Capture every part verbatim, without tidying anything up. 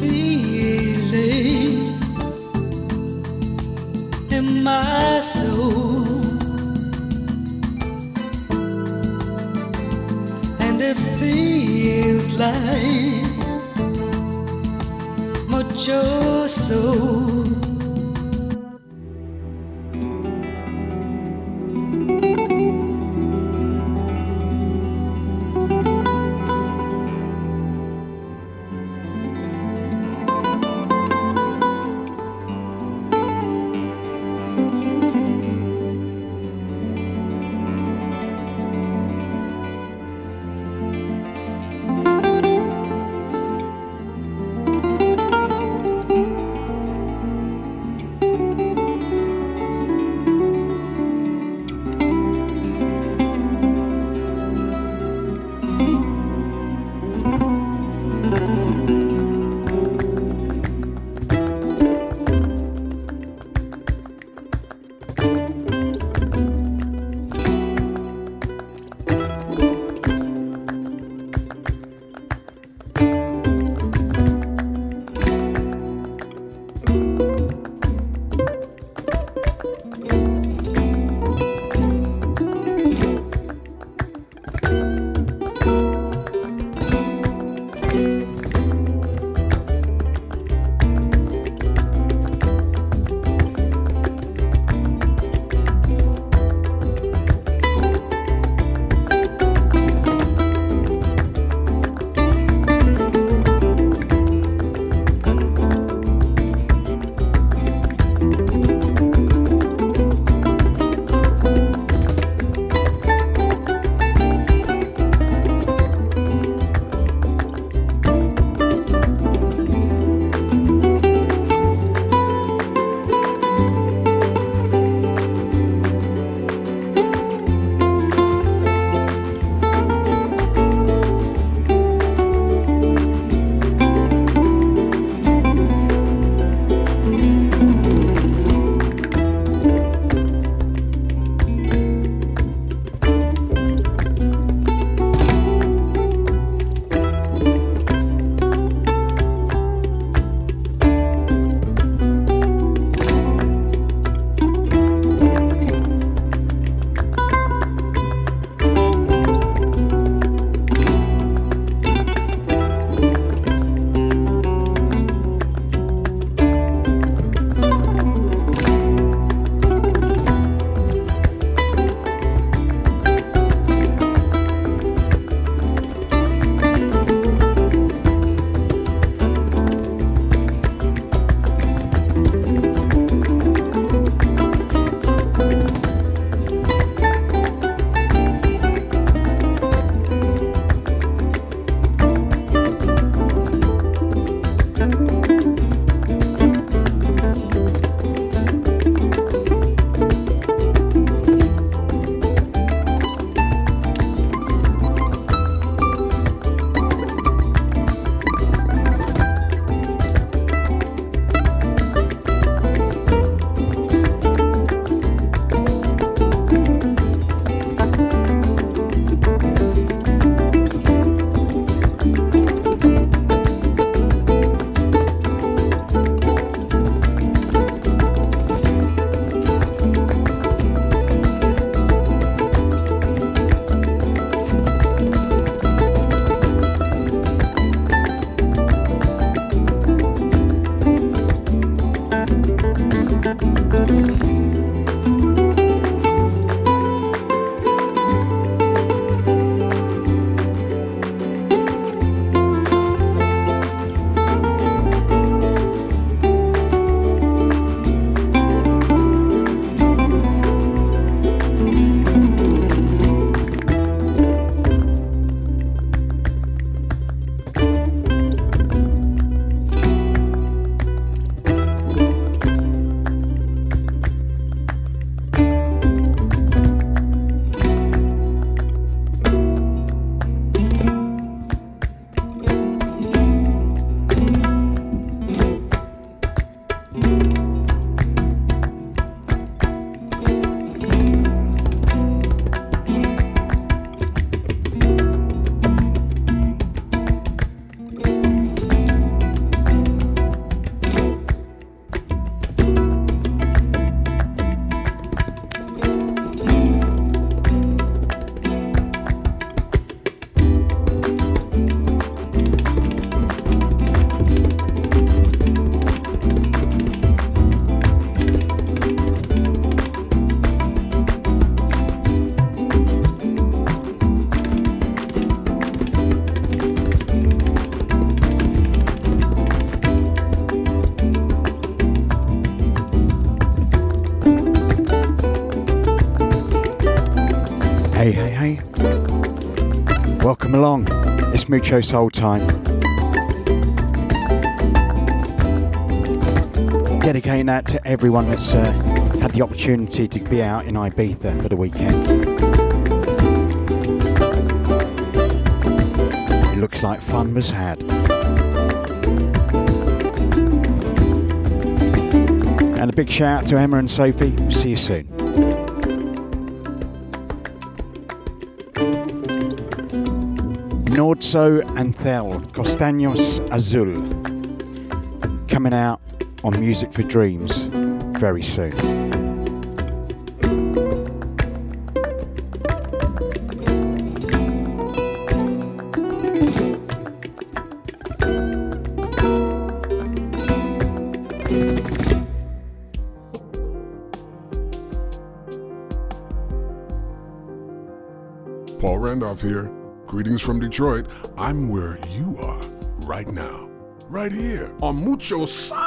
feeling in my soul, and it feels like Mucho Soul. Welcome along. It's Mucho Soul time. Dedicating that to everyone that's uh, had the opportunity to be out in Ibiza for the weekend. It looks like fun was had. And a big shout out to Emma and Sophie. See you soon. Norzo Anthel, Costaños Azul, coming out on Music for Dreams very soon. Paul Randolph here. Greetings from Detroit. I'm where you are right now, right here on Mucho Soul.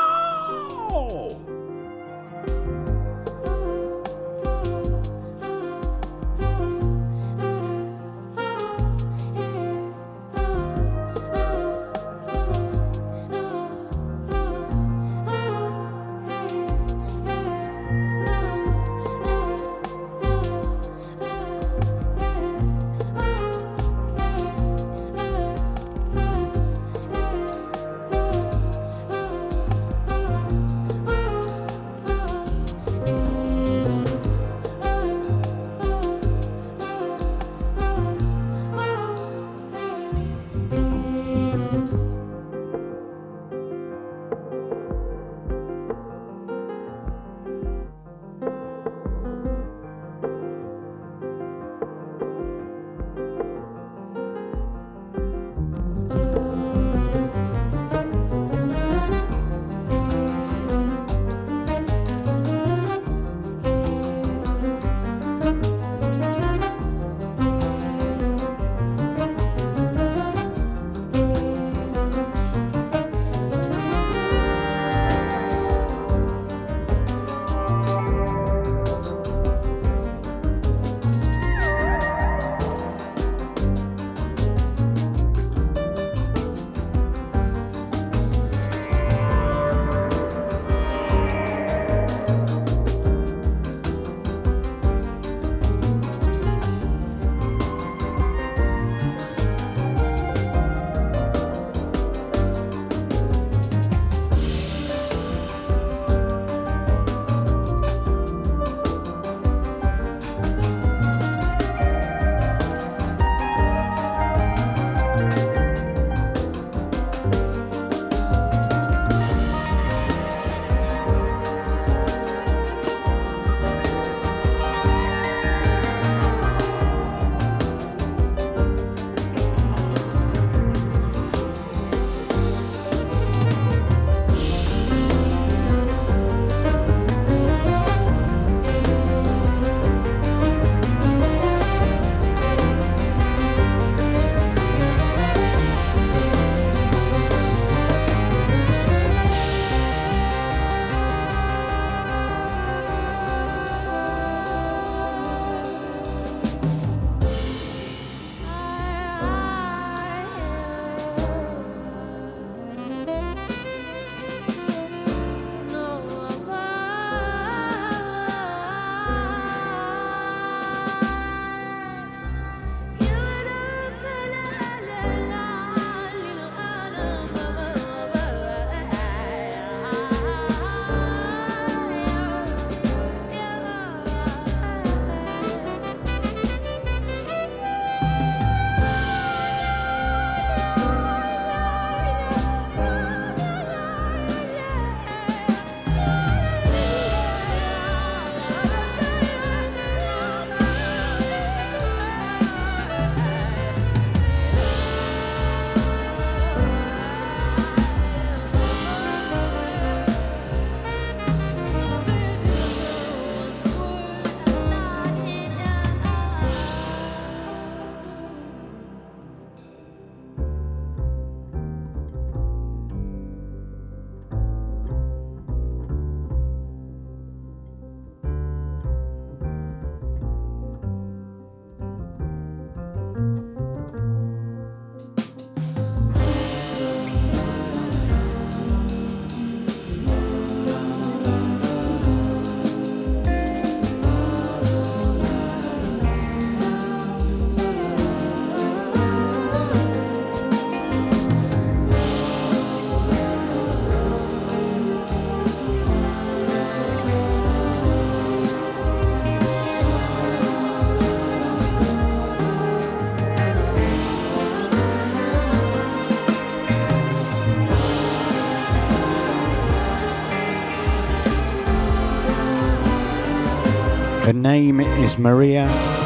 Her name is Maria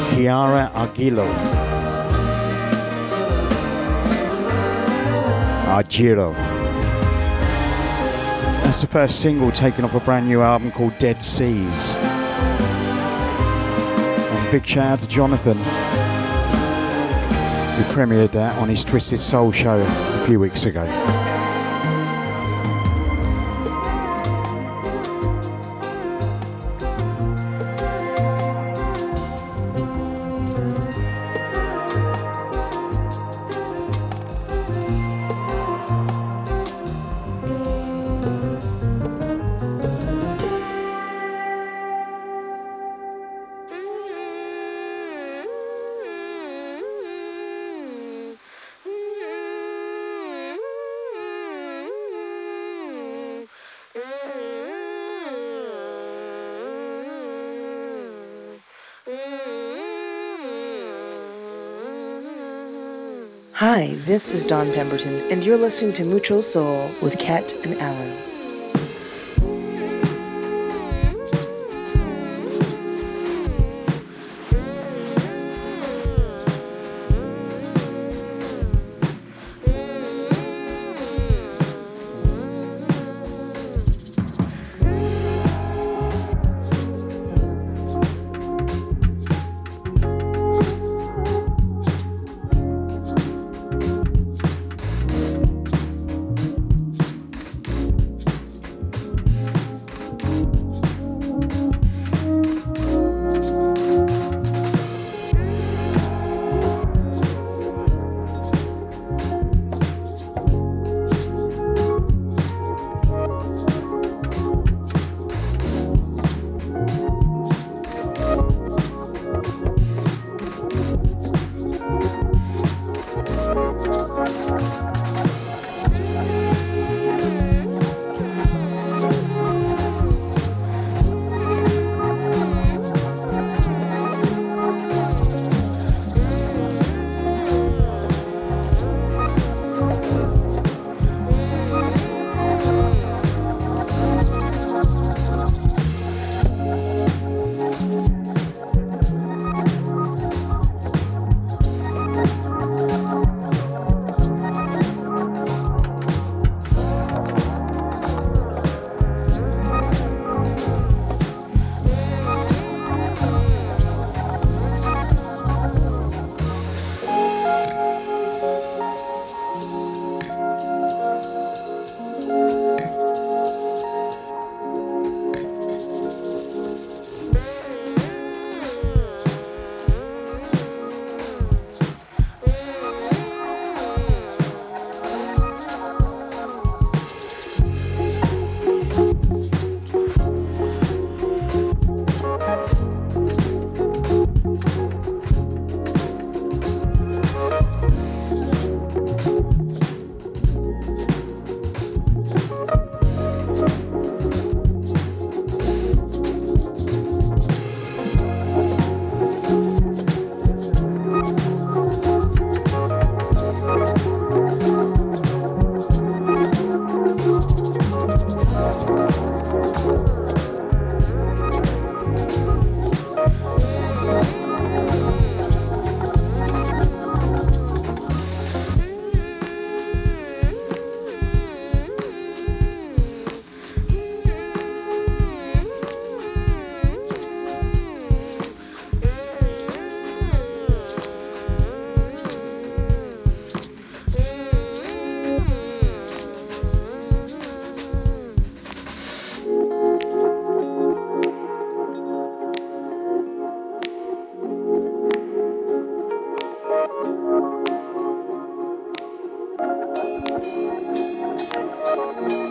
Chiara Aguilo. Aguilo. That's the first single taken off a brand new album called Dead Seas. And big shout out to Jonathan, who premiered that on his Twisted Soul show a few weeks ago. Hi, this is Dawn Pemberton, and you're listening to Mutual Soul with Kat and Alan.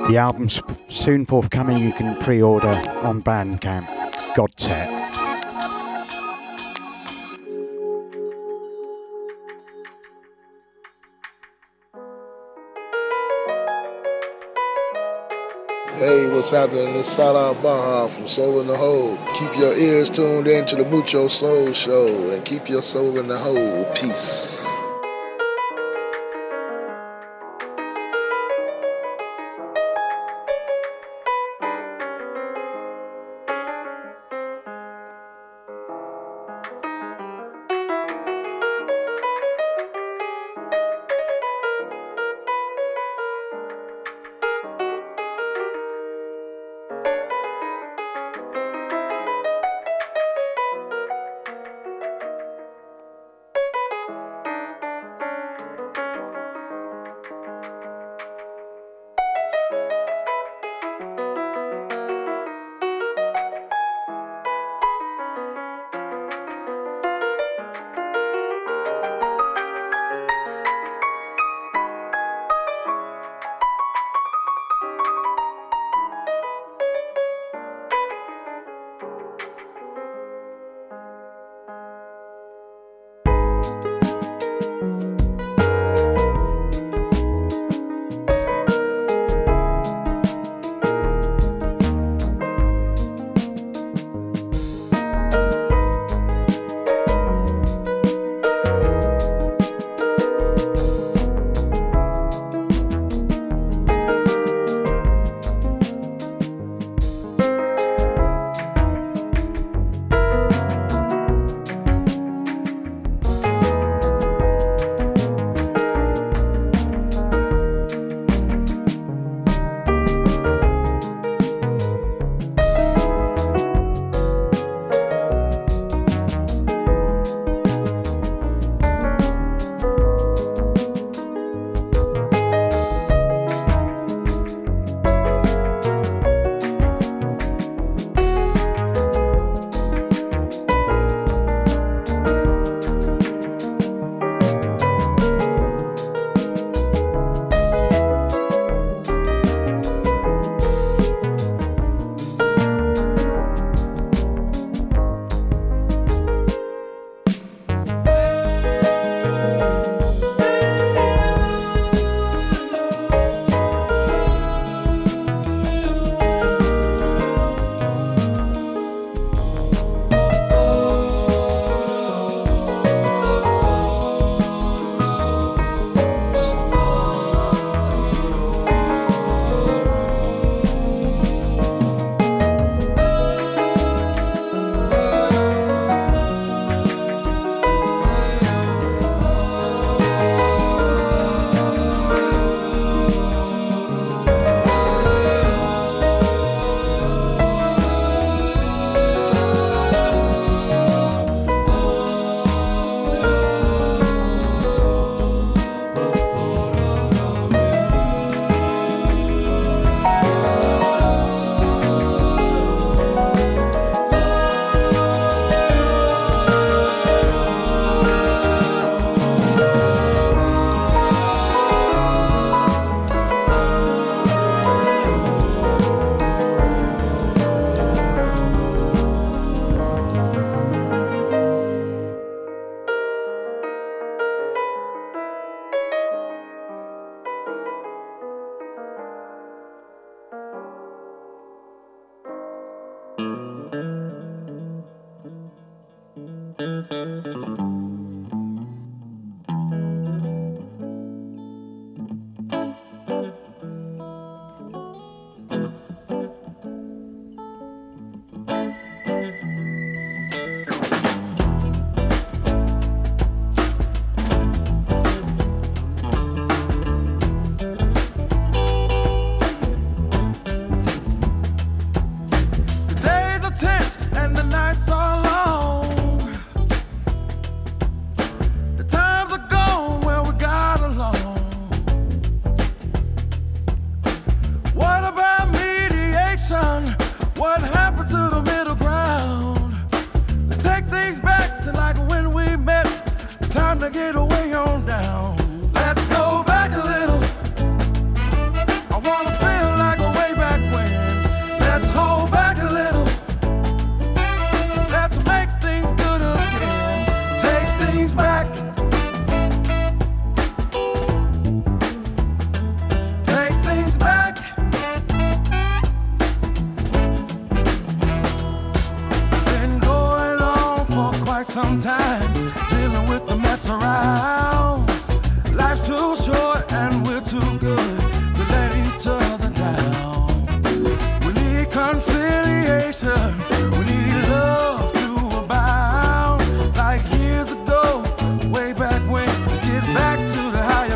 The album's soon forthcoming. You can pre-order on Bandcamp. Godset. Hey, what's happening? It's Salah Baha from Soul in the Hole. Keep your ears tuned in to the Mucho Soul Show and keep your soul in the hole. Peace.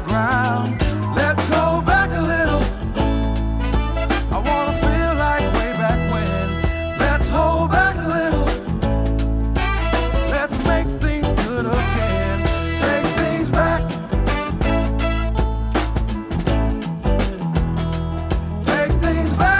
ground. Let's go back a little. I wanna feel like way back when. Let's hold back a little. Let's make things good again. Take things back. Take things back.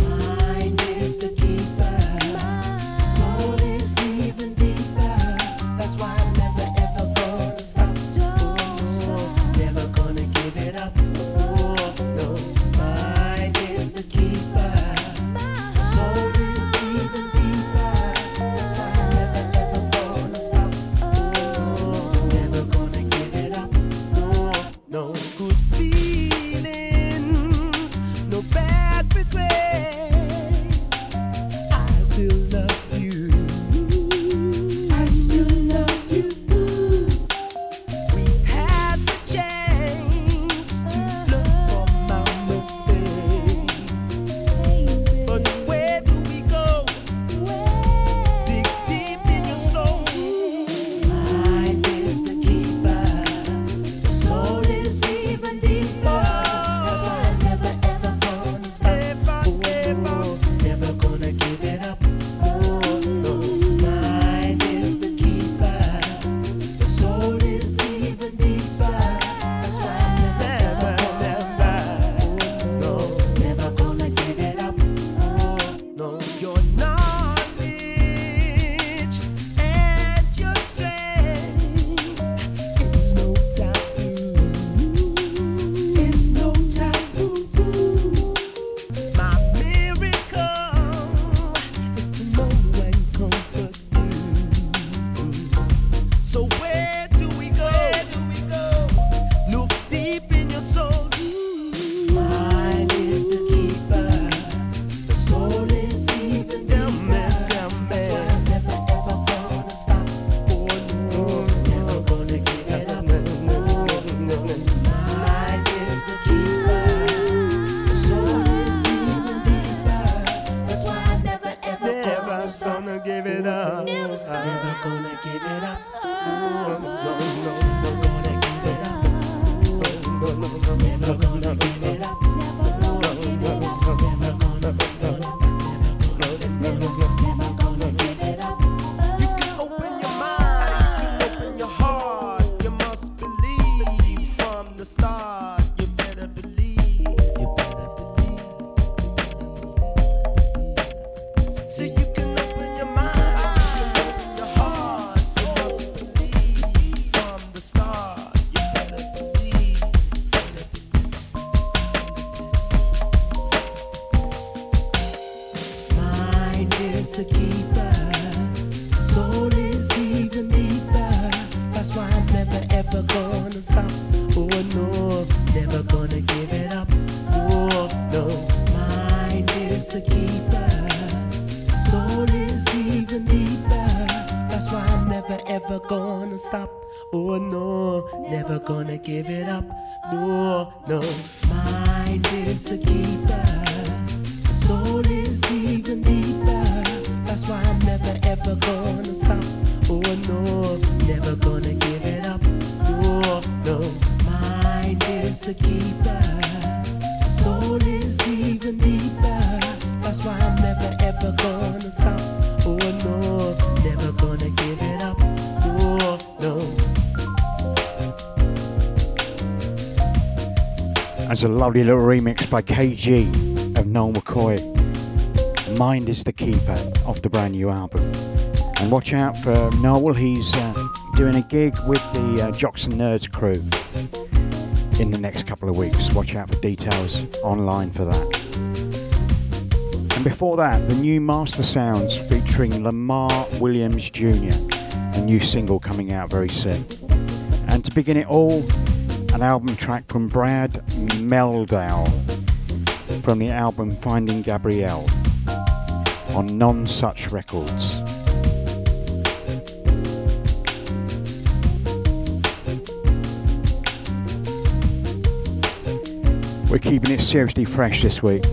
Mind is the keeper, soul is the never ever gonna stop. Oh no, never gonna give it up. Oh no, mine is the keeper. Soul is even deeper. That's why I'm never ever gonna stop. Oh no, never gonna give it up. No, no, mine is the keeper. Soul is even deeper. That's why I'm never ever gonna stop. Oh no, never gonna give it up. Oh no, mine is the keeper. Soul is even deeper. That's why I'm never ever gonna stop. Oh no, never gonna give it up. Oh no. That's a lovely little remix by K G of Noel McCoy. Mind is the Keeper off the brand new album. And watch out for Noel, he's uh, doing a gig with the uh, Jocks and Nerds crew in the next couple of weeks. Watch out for details online for that. And before that, the new Master Sounds featuring Lamar Williams Junior A new single coming out very soon. And to begin it all, an album track from Brad Meldau from the album Finding Gabrielle on Nonsuch Records. We're keeping it seriously fresh this week.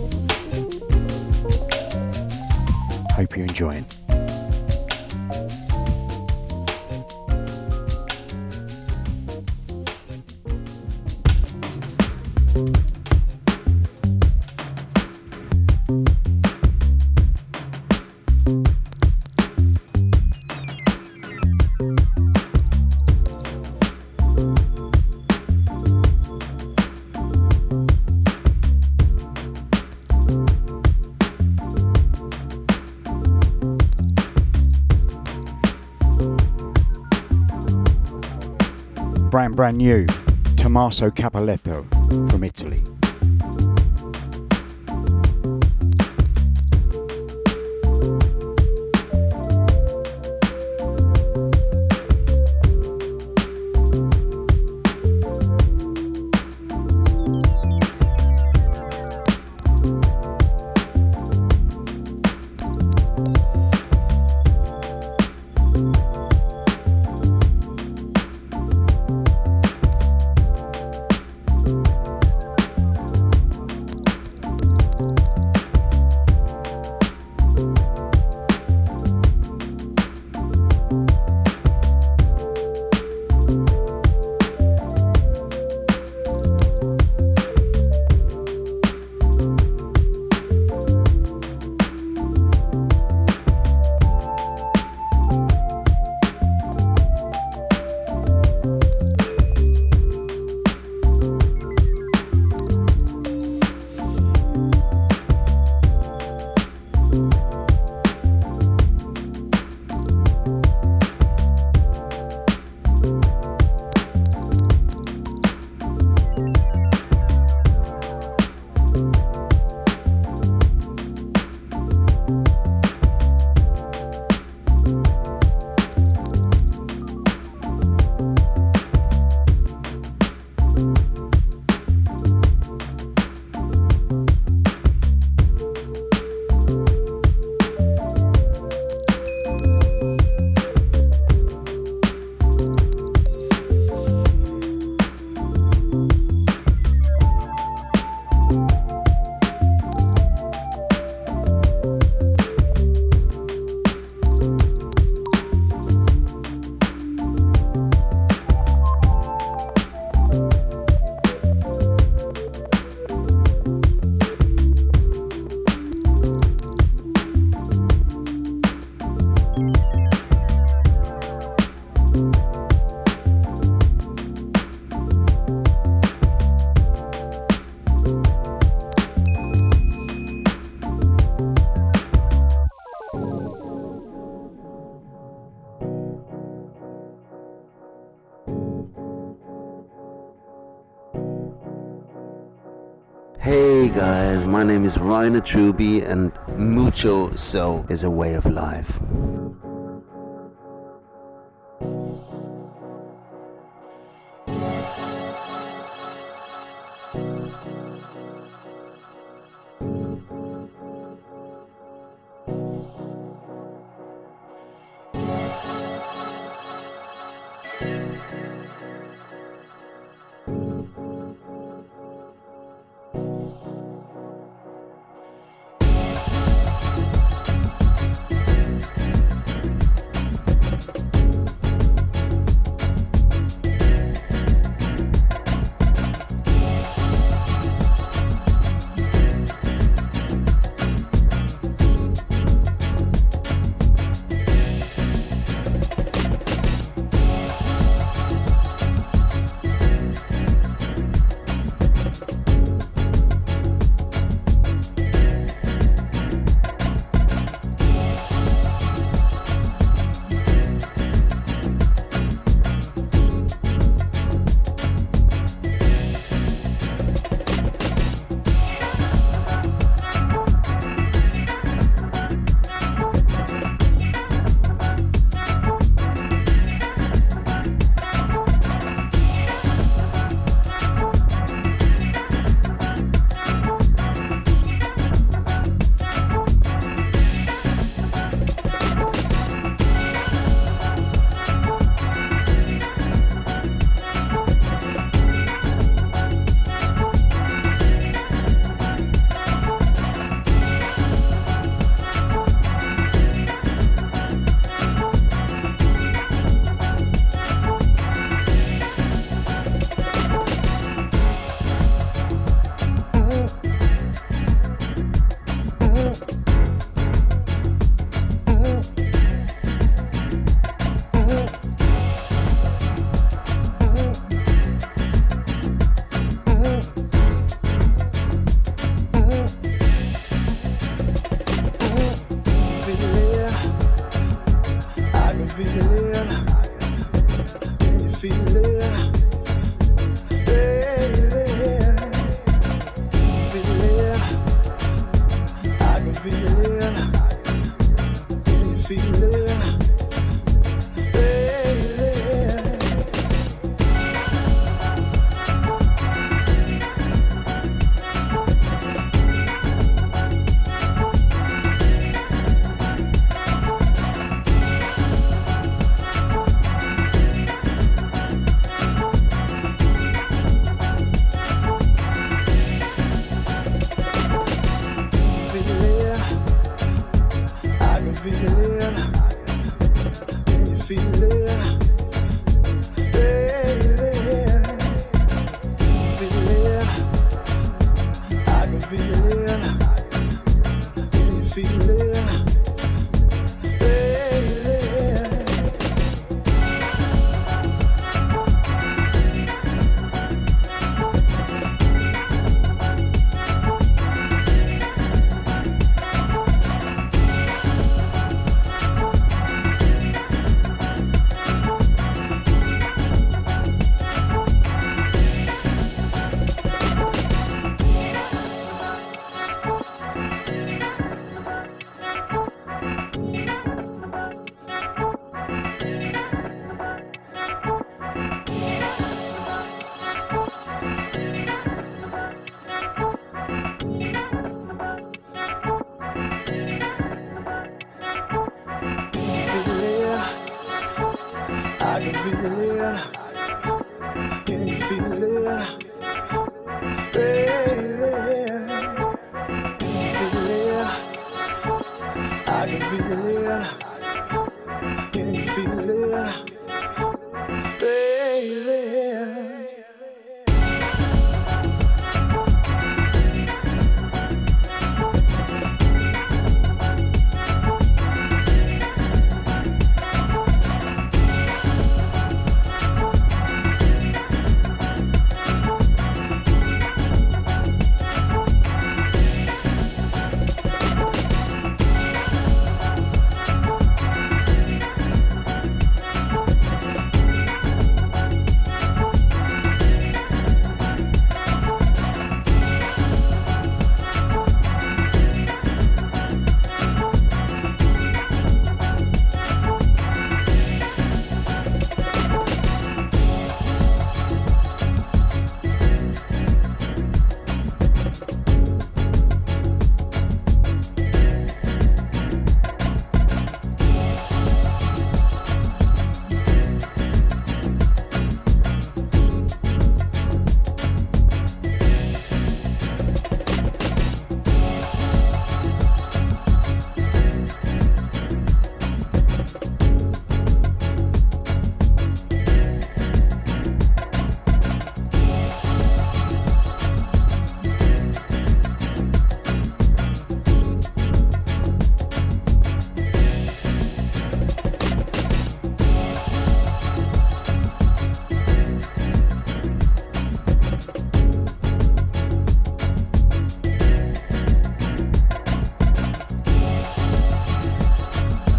Hope you're enjoying. Brand brand new, Tommaso Cappelletto from Italy. My name is Rainer Truby and Mucho Soul is a way of life.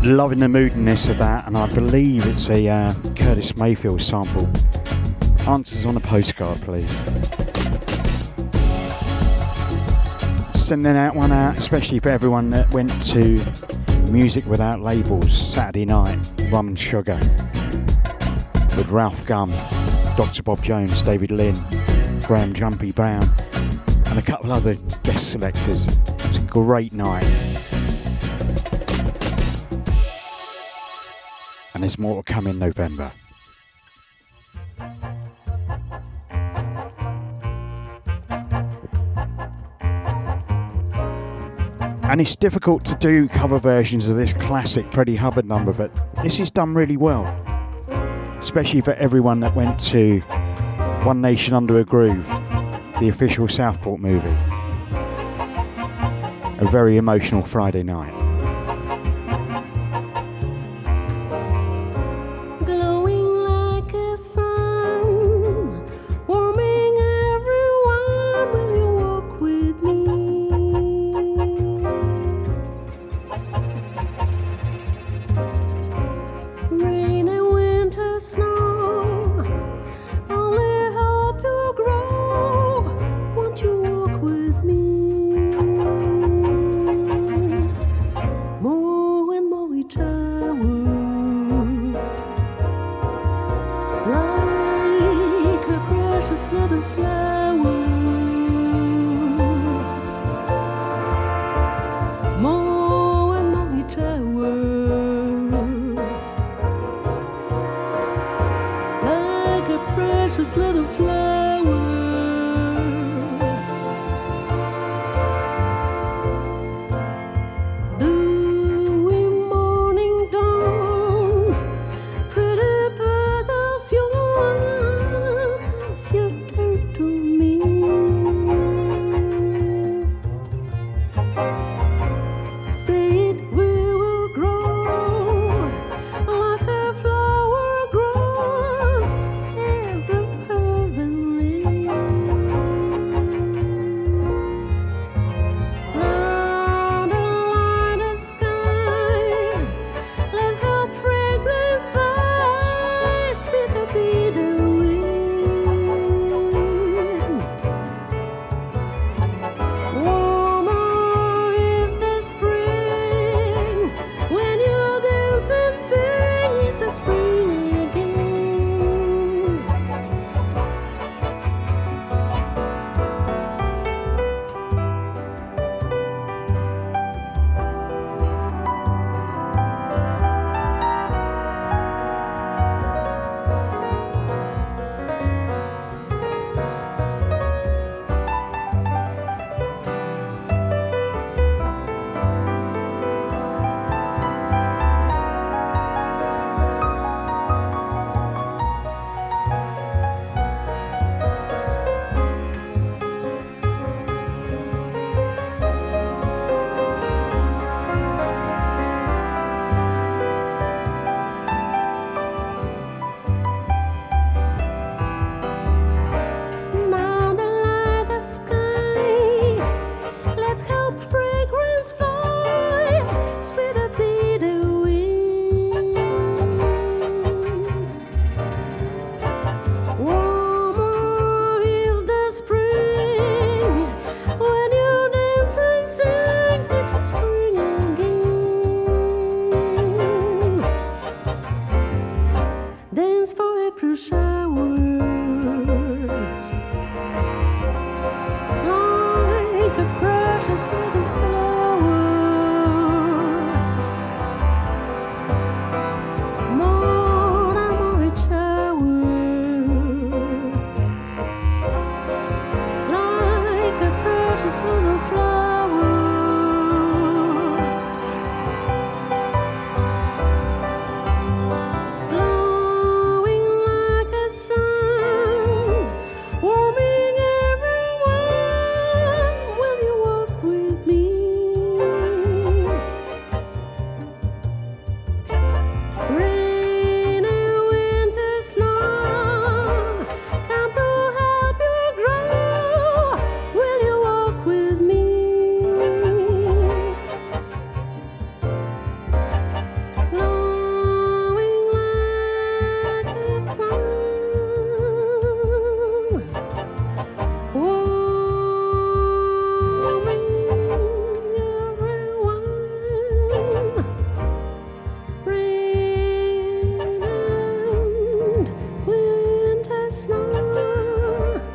Loving the moodiness of that, and I believe it's a uh, Curtis Mayfield sample. Answers on a postcard, please. Sending out one out, especially for everyone that went to Music Without Labels Saturday night, Rum and Sugar, with Ralph Gum, Doctor Bob Jones, David Lynn, Graham Jumpy Brown, and a couple other guest selectors. It was a great night. There's more to come in November. And it's difficult to do cover versions of this classic Freddie Hubbard number, but this is done really well, especially for everyone that went to One Nation Under a Groove, the official Southport movie. A very emotional Friday night. Rain and winter snow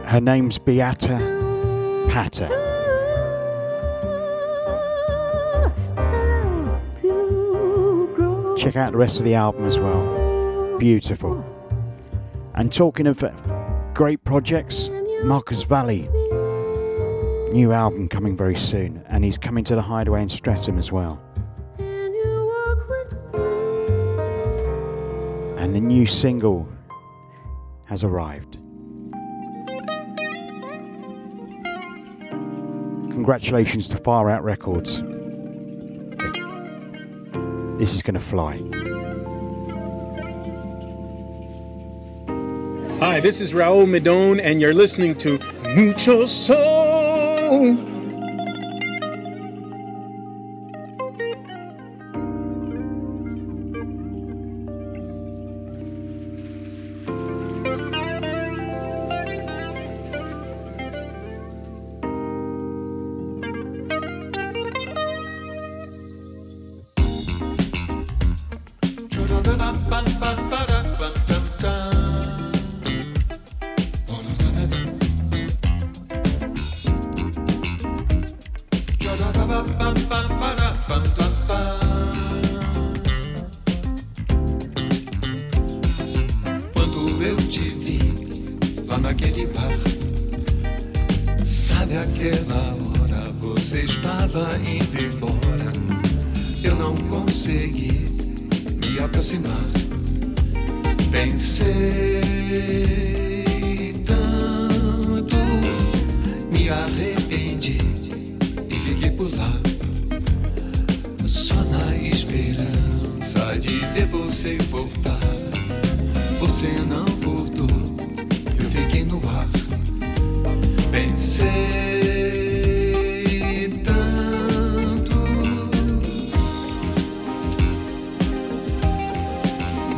Her name's Beata Patter. Check out the rest of the album as well. Beautiful. And talking of great projects, Marcus Valli, new album coming very soon, and he's coming to the Hideaway in Streatham as well. And the new single has arrived. Congratulations to Far Out Records. This is going to fly. Hi, this is Raul Medon, and you're listening to Mucho Soul. Ba ba ba da ba da da. naquele bar. Sabe aquela hora você estava indo embora. Eu não consegui me aproximar. Pensei tanto, me arrependi e fiquei por lá. Só na esperança de ver você voltar. Você não voltou, eu fiquei no ar. Pensei tanto.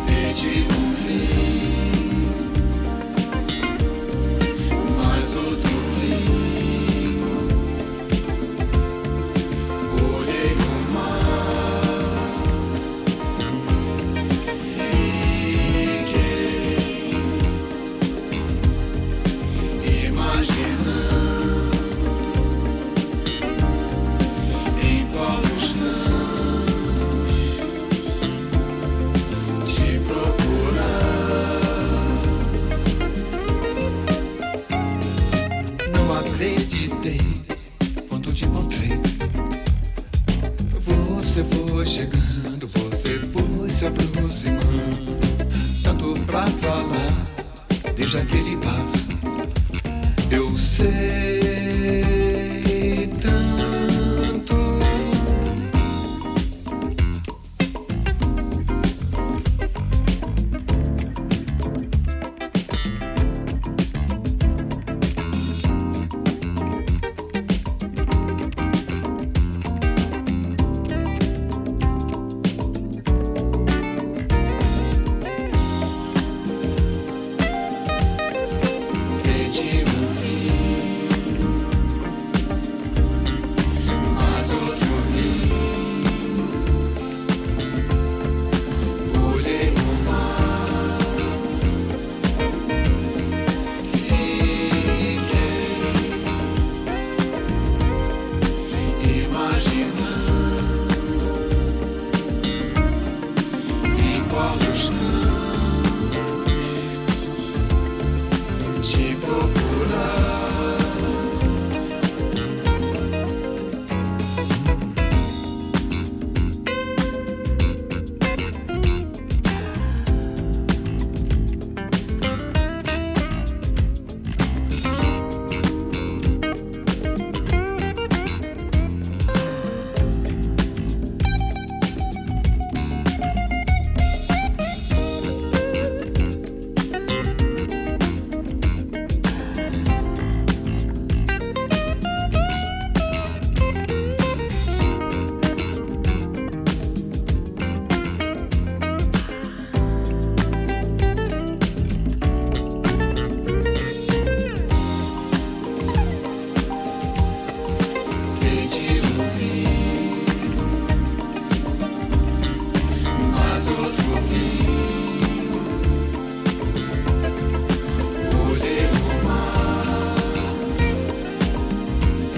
Pedi um vinho, mais outro vinho. Olhei no mar, fiquei imaginando. Você foi chegando, você foi se aproximando. Tanto pra falar, desde aquele bar. Eu sei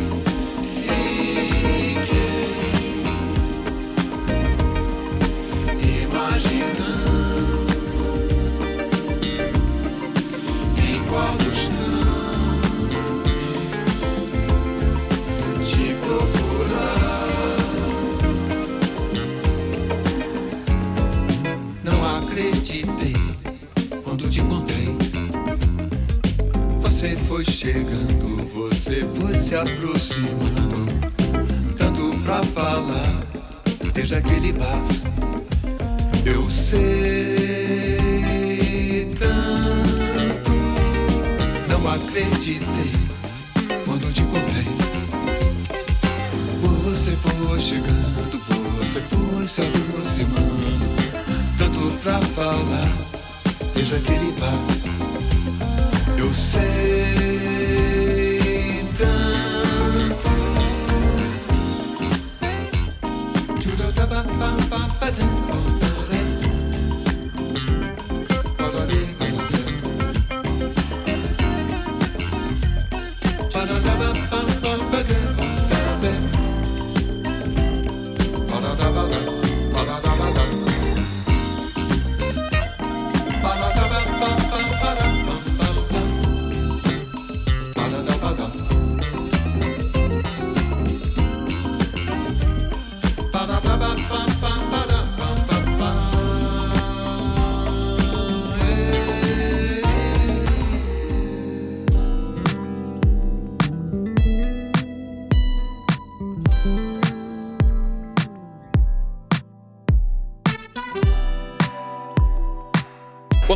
tanto. Chegando, você foi se aproximando. Tanto pra falar, desde aquele bar. Eu sei tanto. Não acreditei quando te encontrei. Você foi chegando, você foi se aproximando. Tanto pra falar, desde aquele bar. Eu sei tanto.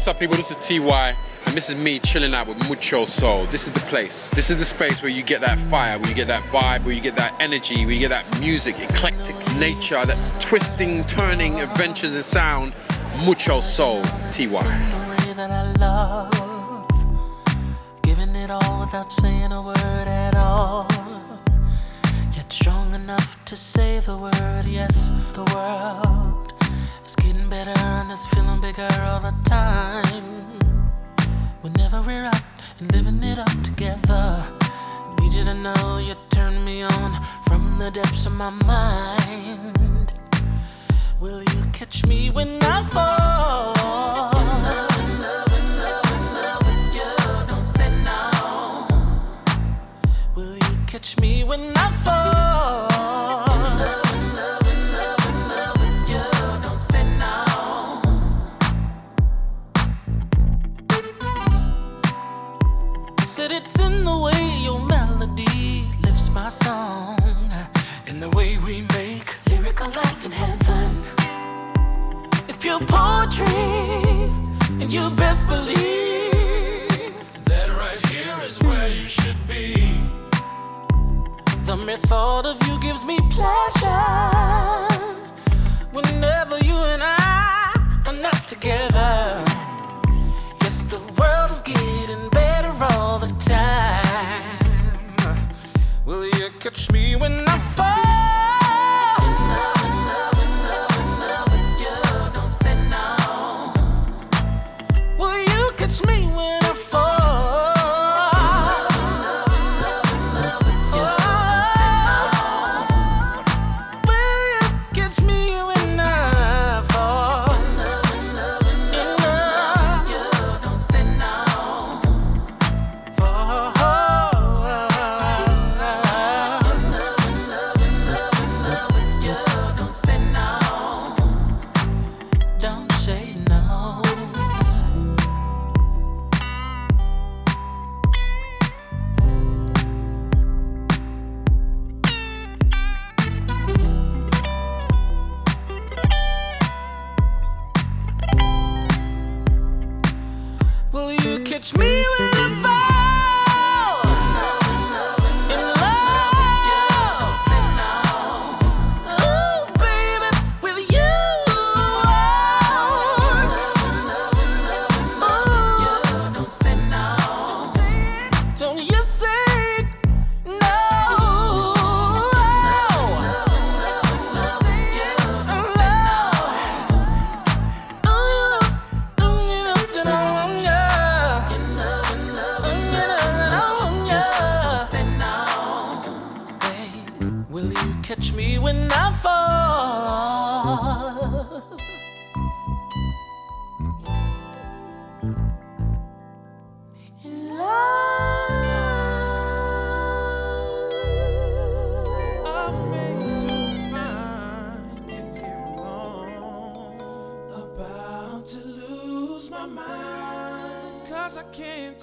What's up, people? This is T Y, and this is me chilling out with Mucho Soul. This is the place. This is the space where you get that fire, where you get that vibe, where you get that energy, where you get that music, eclectic nature, that twisting, turning, adventures in sound. Mucho Soul, T Y. Giving it all without saying a word at all. Yet strong enough to say the word, yes, the world. It's getting better and it's feeling bigger all the time. Whenever we're up and living it up together, need you to know you turn me on from the depths of my mind. Will you catch me when I fall? In love, in love, in love, in love with you, don't say no. Will you catch me when I fall? It's in the way your melody lifts my song, in the way we make lyrical life in heaven. It's pure poetry, and you best believe that right here is where you should be. The mere thought of you gives me pleasure. Whenever you and I are not together, yes, the world is getting better all the time. Will you catch me when I fall? In love, in love, in love, in love with you, don't say no. Will you catch me when I fall? In love, in love, in love, in love with you, don't say no. Will you catch me when I fall? In love, in love, in love, in love with you, don't say no.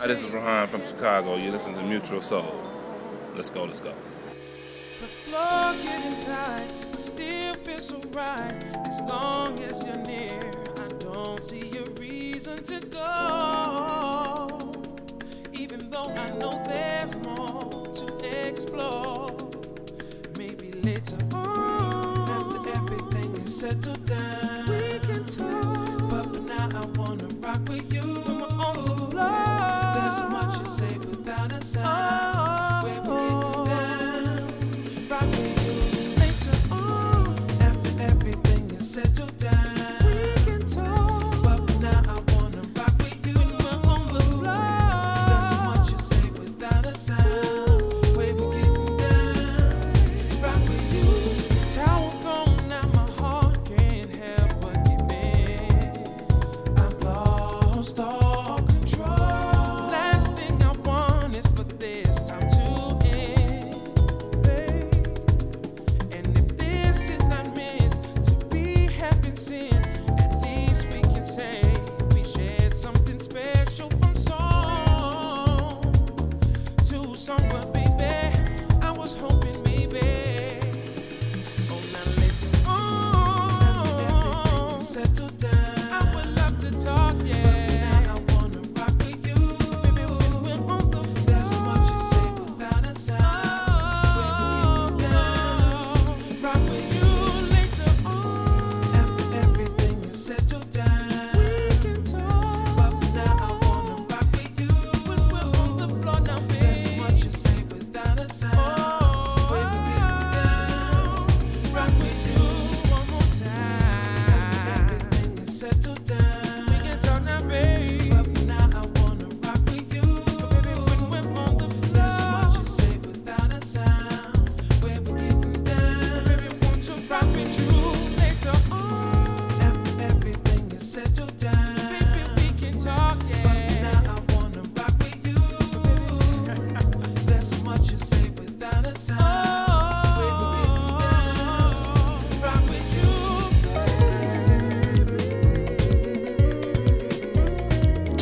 Hi, this is Rohan from Chicago. You listen to Mutual Soul. Let's go, let's go. The floor's getting tight, but still feels so right. As long as you're near, I don't see a reason to go. Even though I know there's more to explore. Maybe later on, after everything is settled down, we can talk. But for now, I wanna rock with you. Come on the floor. So much you say without a sound. We're getting down. Rock with you later on. After everything is settled down, we can talk. But now I wanna rock with you on the floor. There's so much you say without a sound. We're getting down. Rock with you. Tower gone now, my heart can't help but give in. I'm lost. All control. There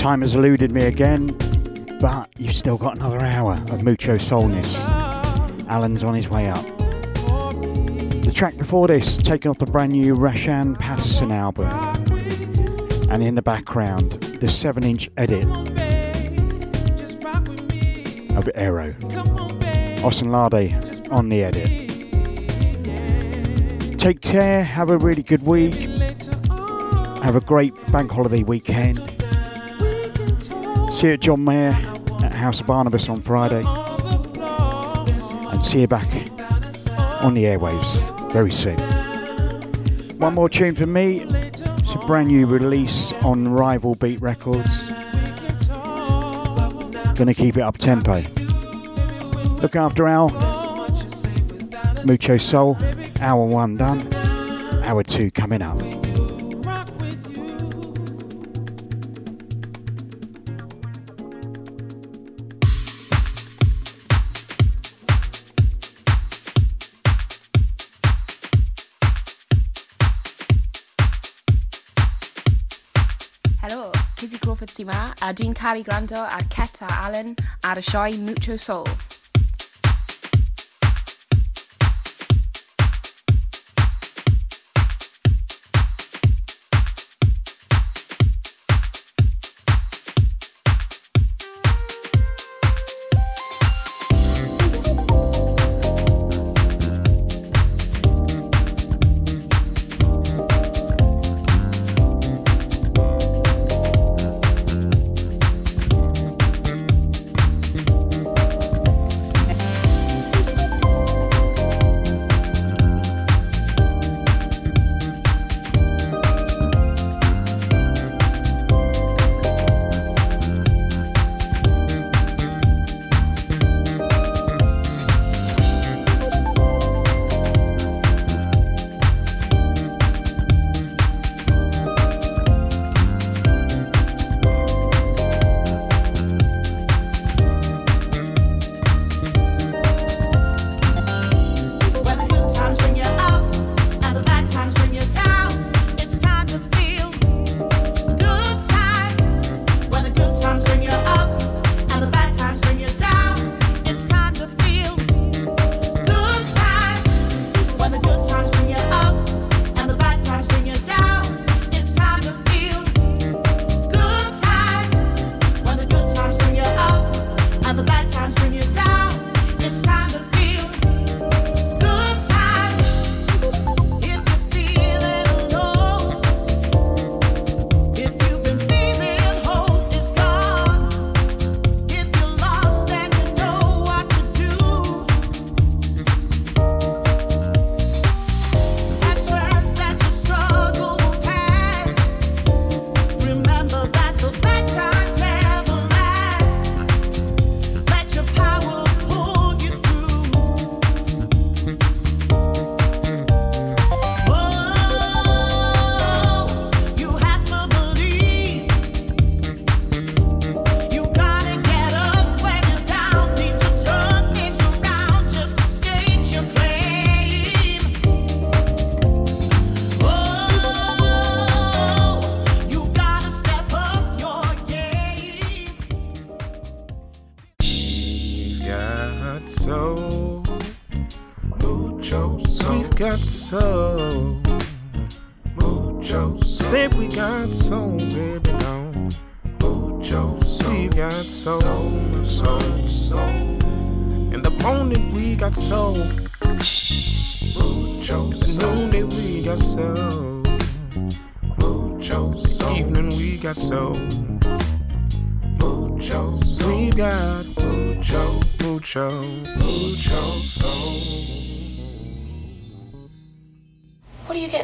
Time has eluded me again, but you've still got another hour of Mucho Soulness. Alan's on his way up. The track before this, taken off the brand new Rashan Patterson album. And in the background, the seven inch edit of Aero. Osanlade on the edit. Take care, have a really good week. Have a great bank holiday weekend. See you at John Mayer at House of Barnabas on Friday. And see you back on the airwaves very soon. One more tune from me. It's a brand new release on Rival Beat Records. Gonna keep it up tempo. Look after Al. Mucho Soul. Hour one done. Hour two coming up. A dwi'n caru gwrando ar Ceta Allen ar y sioe Mucho Soul.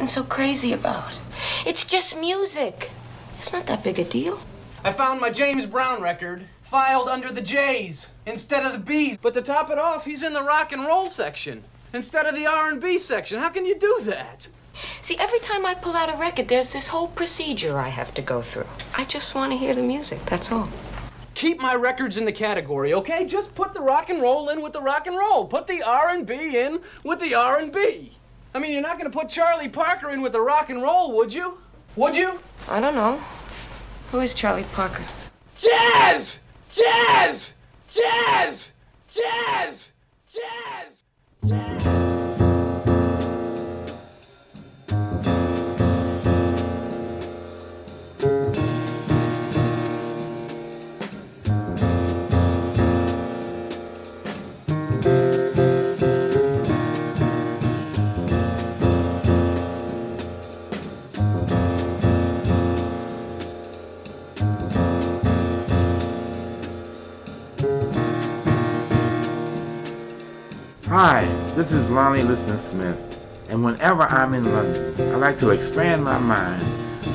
So crazy about. It's just music. It's not that big a deal. I found my James Brown record filed under the J's instead of the B's. But to top it off, he's in the rock and roll section instead of the R and B section. How can you do that? See, every time I pull out a record, there's this whole procedure I have to go through. I just want to hear the music, that's all. Keep my records in the category, okay? Just put the rock and roll in with the rock and roll. Put the R and B in with the R and B. I mean, you're not going to put Charlie Parker in with the rock and roll, would you? Would you? I don't know. Who is Charlie Parker? Jazz! Jazz! Jazz! Jazz! Jazz! Jazz! Hi, this is Lonnie Liston-Smith, and whenever I'm in London, I like to expand my mind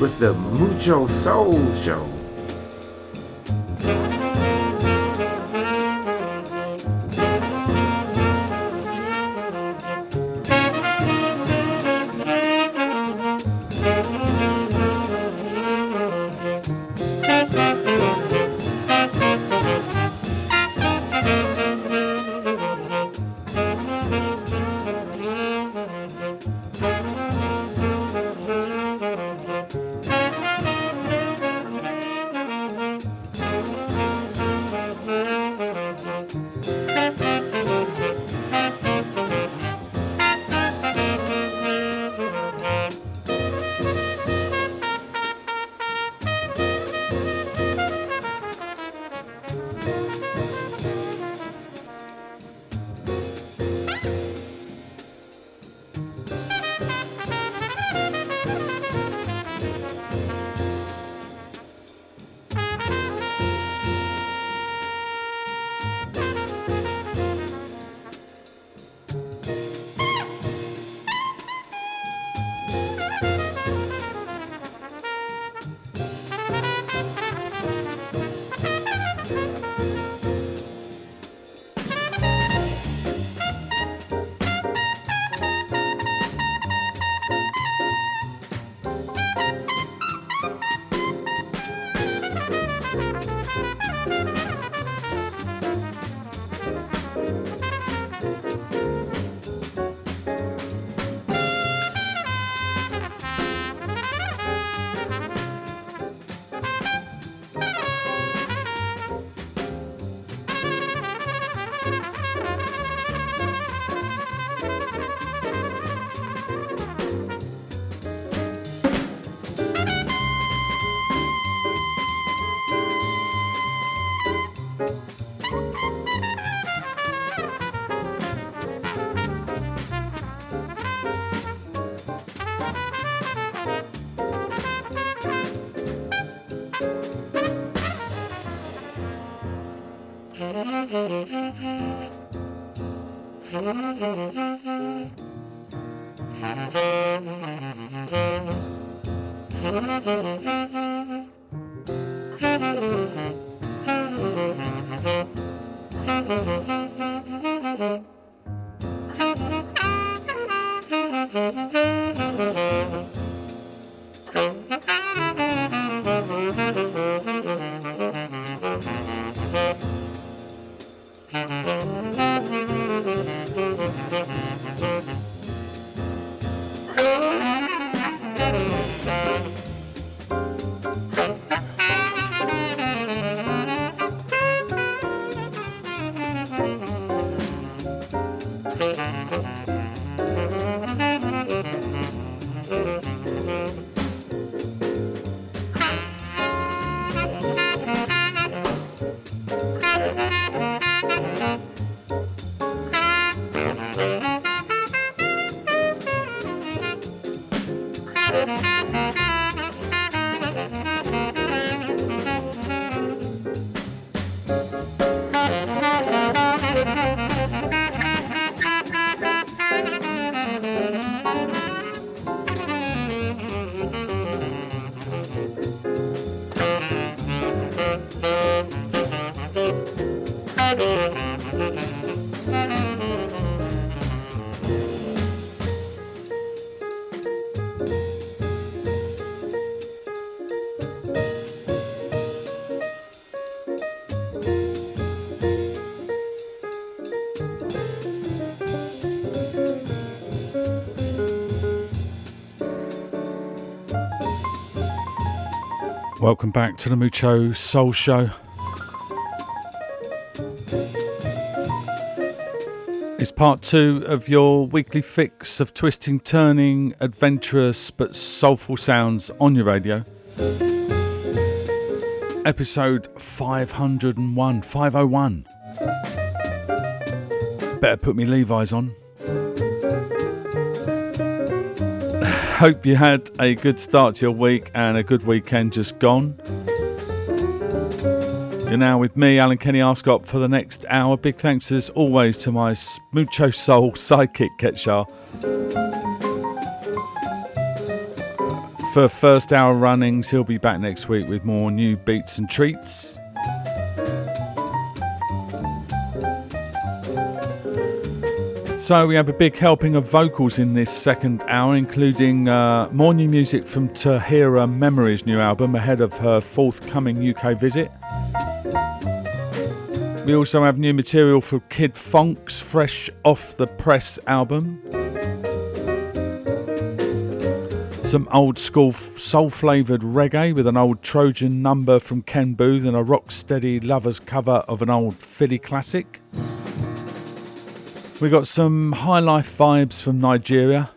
with the Mucho Soul Show. Welcome back to the Mucho Soul Show. It's part two of your weekly fix of twisting, turning, adventurous but soulful sounds on your radio. Episode five oh one, five oh one. Better put me Levi's on. Hope you had a good start to your week and a good weekend just gone. You're now with me, Alan Kenny Arscott, for the next hour. Big thanks as always to my Mucho Soul sidekick Ketchar for first hour runnings. He'll be back next week with more new beats and treats. So we have a big helping of vocals in this second hour, including uh, more new music from Tahira Memory's new album ahead of her forthcoming U K visit. We also have new material from Kid Funk's Fresh Off the Press album. Some old school soul-flavoured reggae with an old Trojan number from Ken Booth and a rocksteady lover's cover of an old Philly classic. We got some high life vibes from Nigeria.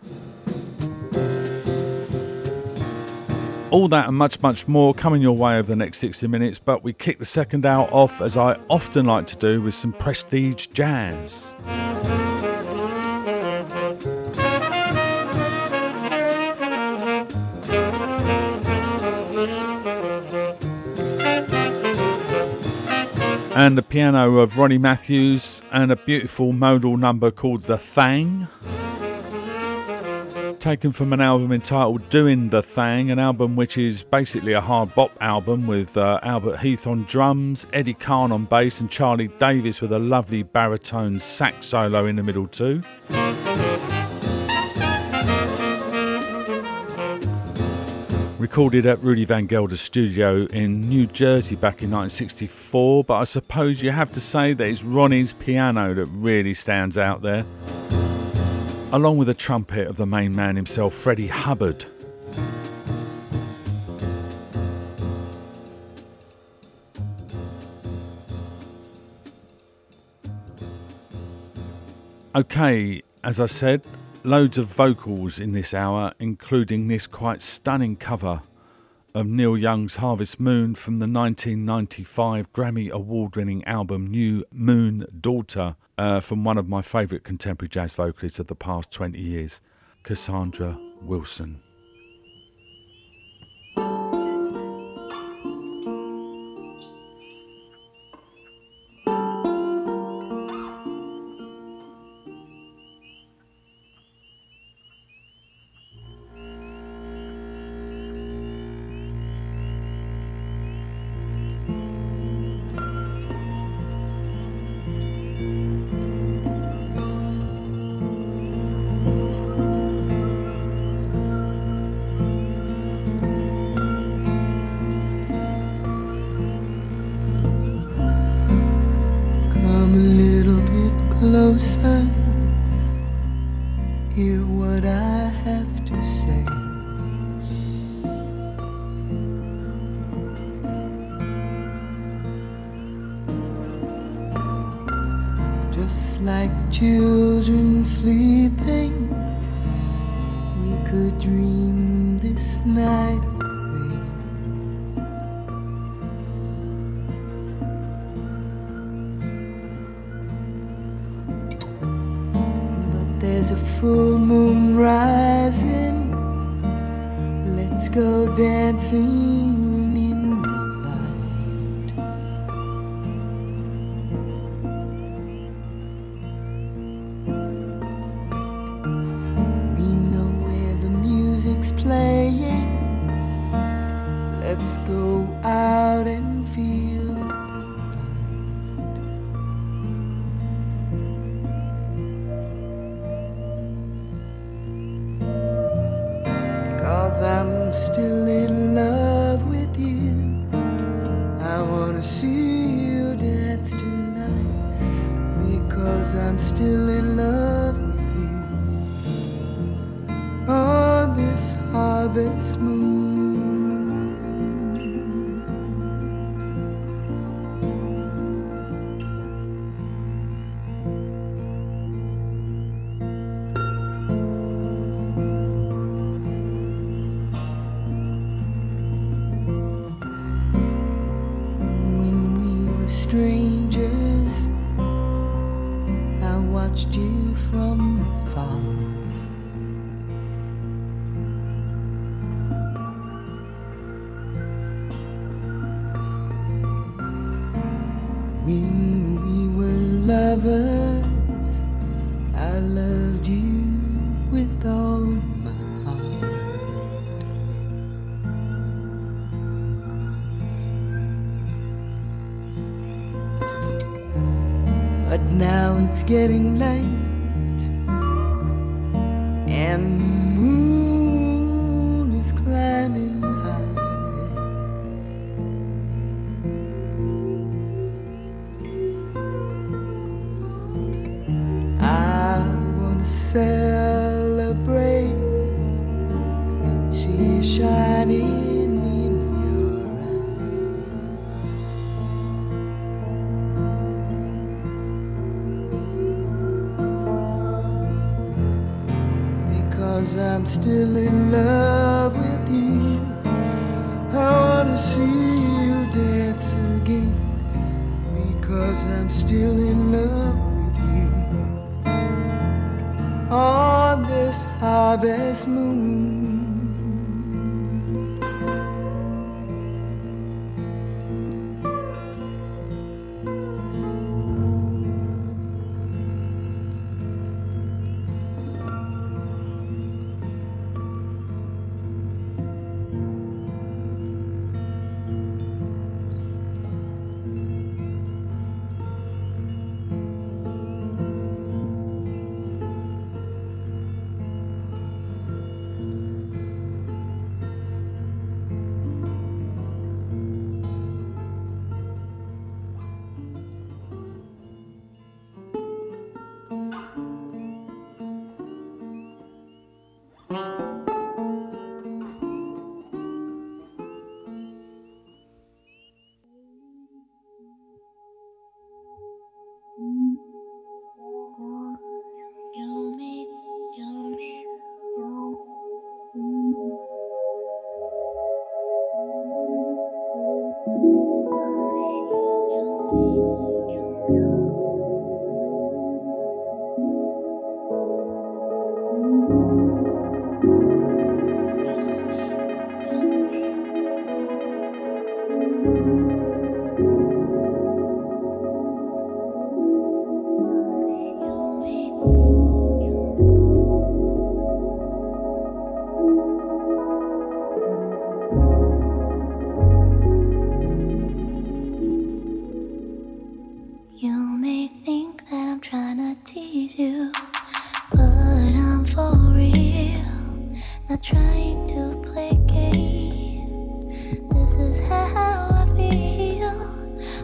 All that and much, much more coming your way over the next sixty minutes, but we kick the second hour off, as I often like to do, with some prestige jazz. And the piano of Ronnie Matthews, and a beautiful modal number called The Thang, taken from an album entitled Doing The Thang, an album which is basically a hard bop album with uh, Albert Heath on drums, Eddie Khan on bass, and Charlie Davis with a lovely baritone sax solo in the middle too. Recorded at Rudy Van Gelder's studio in New Jersey back in nineteen sixty-four, but I suppose you have to say that it's Ronnie's piano that really stands out there, along with the trumpet of the main man himself, Freddie Hubbard. Okay, as I said, loads of vocals in this hour, including this quite stunning cover of Neil Young's Harvest Moon from the nineteen ninety-five Grammy award-winning album New Moon Daughter, uh, from one of my favourite contemporary jazz vocalists of the past twenty years, Cassandra Wilson. This harvest moon. lovers, I loved you with all my heart. But now it's getting late, and the moon is climbing high. Celebrate, she's shining in your eyes. Because I'm still in love with you, I wanna see you dance again. Because I'm still in love on this harvest moon.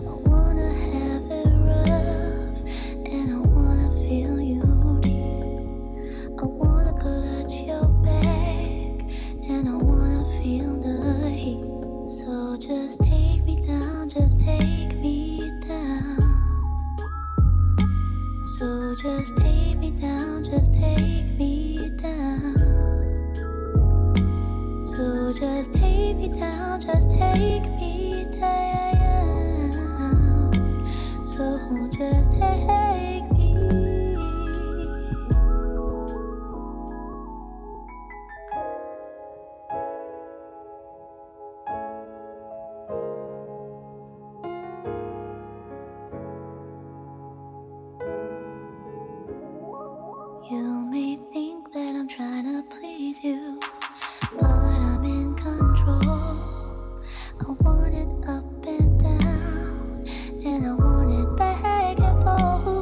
I want it up and down, and I want it back and forth.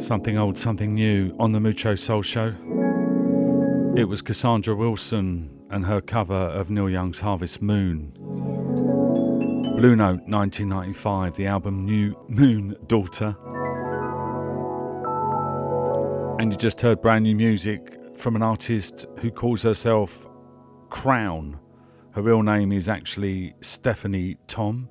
Something old, something new on the Mucho Soul Show. It was Cassandra Wilson and her cover of Neil Young's Harvest Moon. Blue Note nineteen ninety-five, the album New Moon Daughter. And you just heard brand new music from an artist who calls herself Crown. Her real name is actually Stephanie Tom.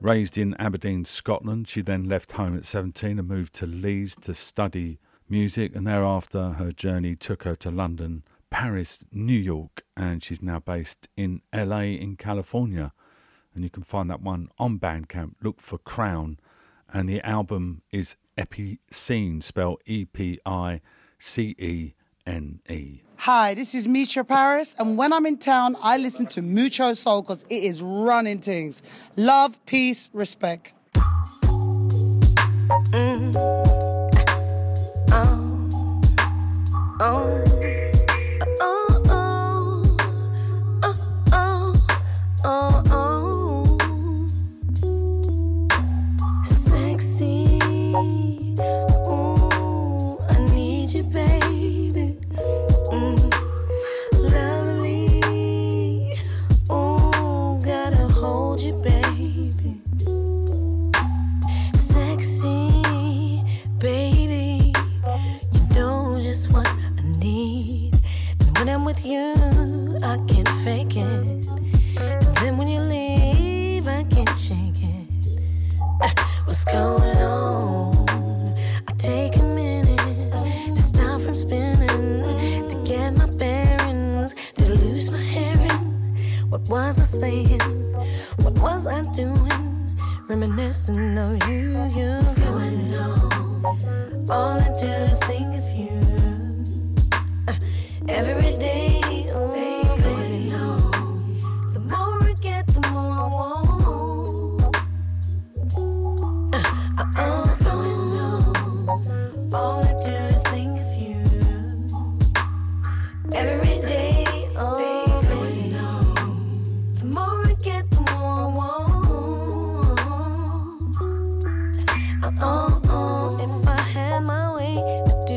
Raised in Aberdeen, Scotland, she then left home at seventeen and moved to Leeds to study music, and thereafter her journey took her to London, Paris, New York, and she's now based in L A in California. And you can find that one on Bandcamp. Look for Crown, and the album is Epicene, spelled E P I C E N E. Hi, this is Mitra Paris, and when I'm in town, I listen to Mucho Soul because it is running things. Love, peace, respect. Mm. Oh. Oh. Oh. Oh. Oh. Oh. Oh. Oh. Sexy. Ooh, I need you, babe. With you, I can't fake it. And then when you leave, I can't shake it. Uh, what's going on? I take a minute to stop from spinning, to get my bearings, to lose my hearing. What was I saying? What was I doing? Reminiscing of you, you. What's going on? All I do is think of you. Every day, oh baby, the more I get, the more I want. Uh, uh, uh, What's going on? All I do is think of you. Every day, oh baby, the more I get, the more I want. Uh, uh, uh, if I had my way to do.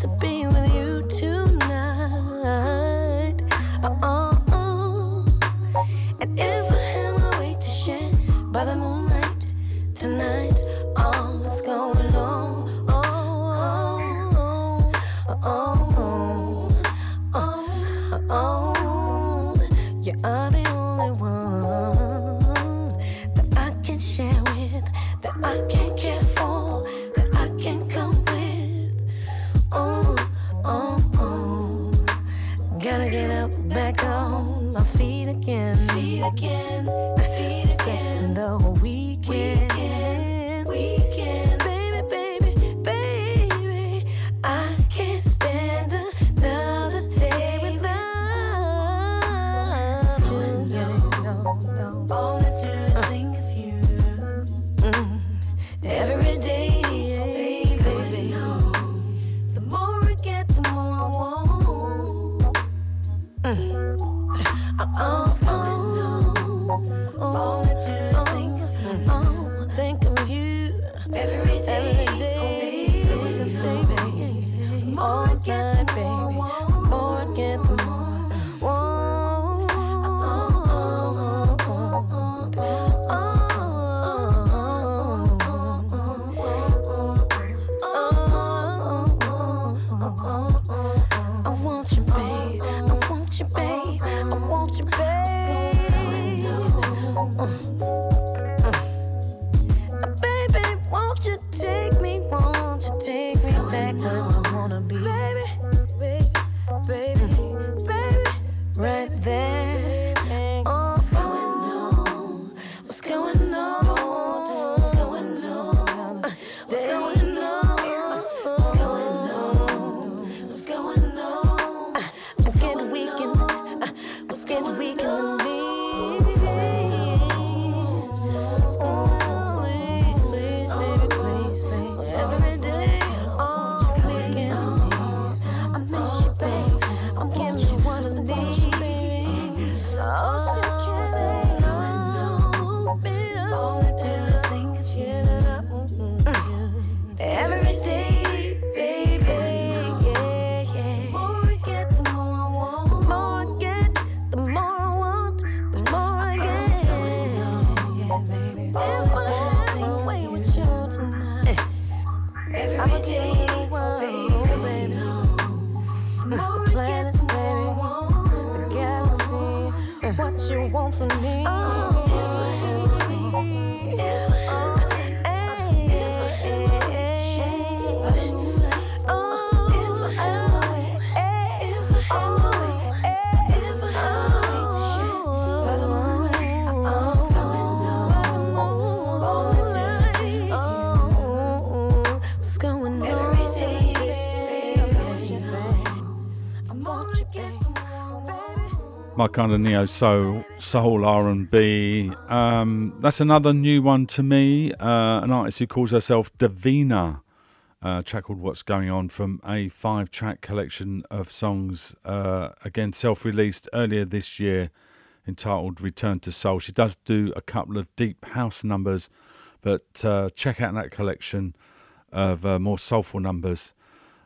To be with you tonight, oh, oh, oh. And if I had my way to share by the moonlight tonight, all that's going on, oh, oh, oh, oh, oh, oh, oh. You are the only one that I can share with, that I can care for, that I can come. Oh, oh, oh, gotta get up, back on my feet again, feet again, feet again, the whole weekend, weekend, baby, baby, baby, I can't stand another day without you, no, no, no, all I do is think of you, mm. Every day. Oh, oh, oh, oh, all I do is oh, think of you. Oh, think of you. Every day, every day, think of baby. The more I get, the more I get, the more. Oh, oh, oh, oh, oh. I want you, babe. I want you, babe. I want you, babe. Uh, uh, baby, won't you take me? Won't you take me back where I wanna be? Baby, baby, baby, mm. baby, right there. Oh, what's going on? What's going on? What's going on? What's going on? What's going on? What's going on? Let's get the weekend. Get the week in the leaves. Oh, please, please, baby, please, baby. Every day, all week in the leaves. I miss you, babe. I'm giving you what I need. Oh. what you want from me. Oh. My kind of neo soul, soul R and B. Um, that's another new one to me. Uh, an artist who calls herself Davina. Uh, a track called "What's Going On" from a five-track collection of songs. Uh, again, self-released earlier this year, entitled "Return to Soul." She does do a couple of deep house numbers, but uh, check out that collection of uh, more soulful numbers.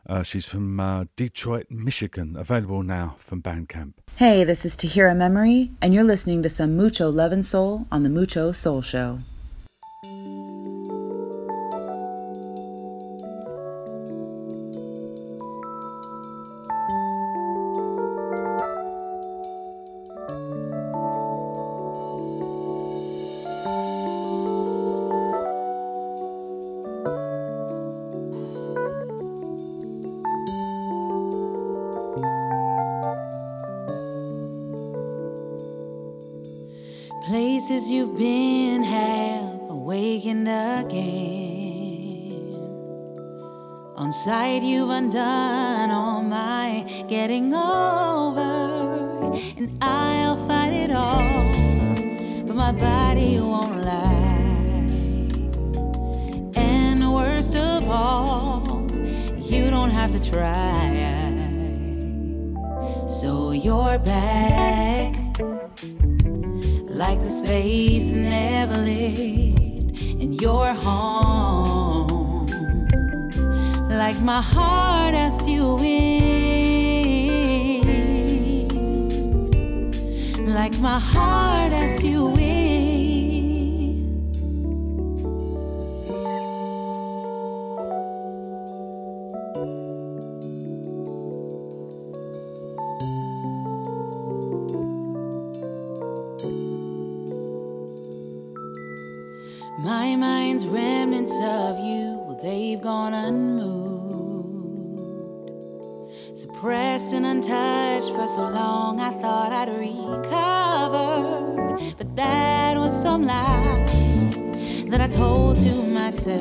Uh, she's from uh, Detroit, Michigan, available now from Bandcamp. Hey, this is Tahira Memory, and you're listening to some Mucho Love and Soul on the Mucho Soul Show. Places you've been have awakened again. On sight you've undone all my getting over, and I'll fight it all, but my body won't lie. And worst of all, you don't have to try. So you're back like the space never lived, and you're home like my heart asked you in, like my heart asked you of you, well, they've gone unmoved, suppressed and untouched for so long. I thought I'd recovered, but that was some lie that I told to myself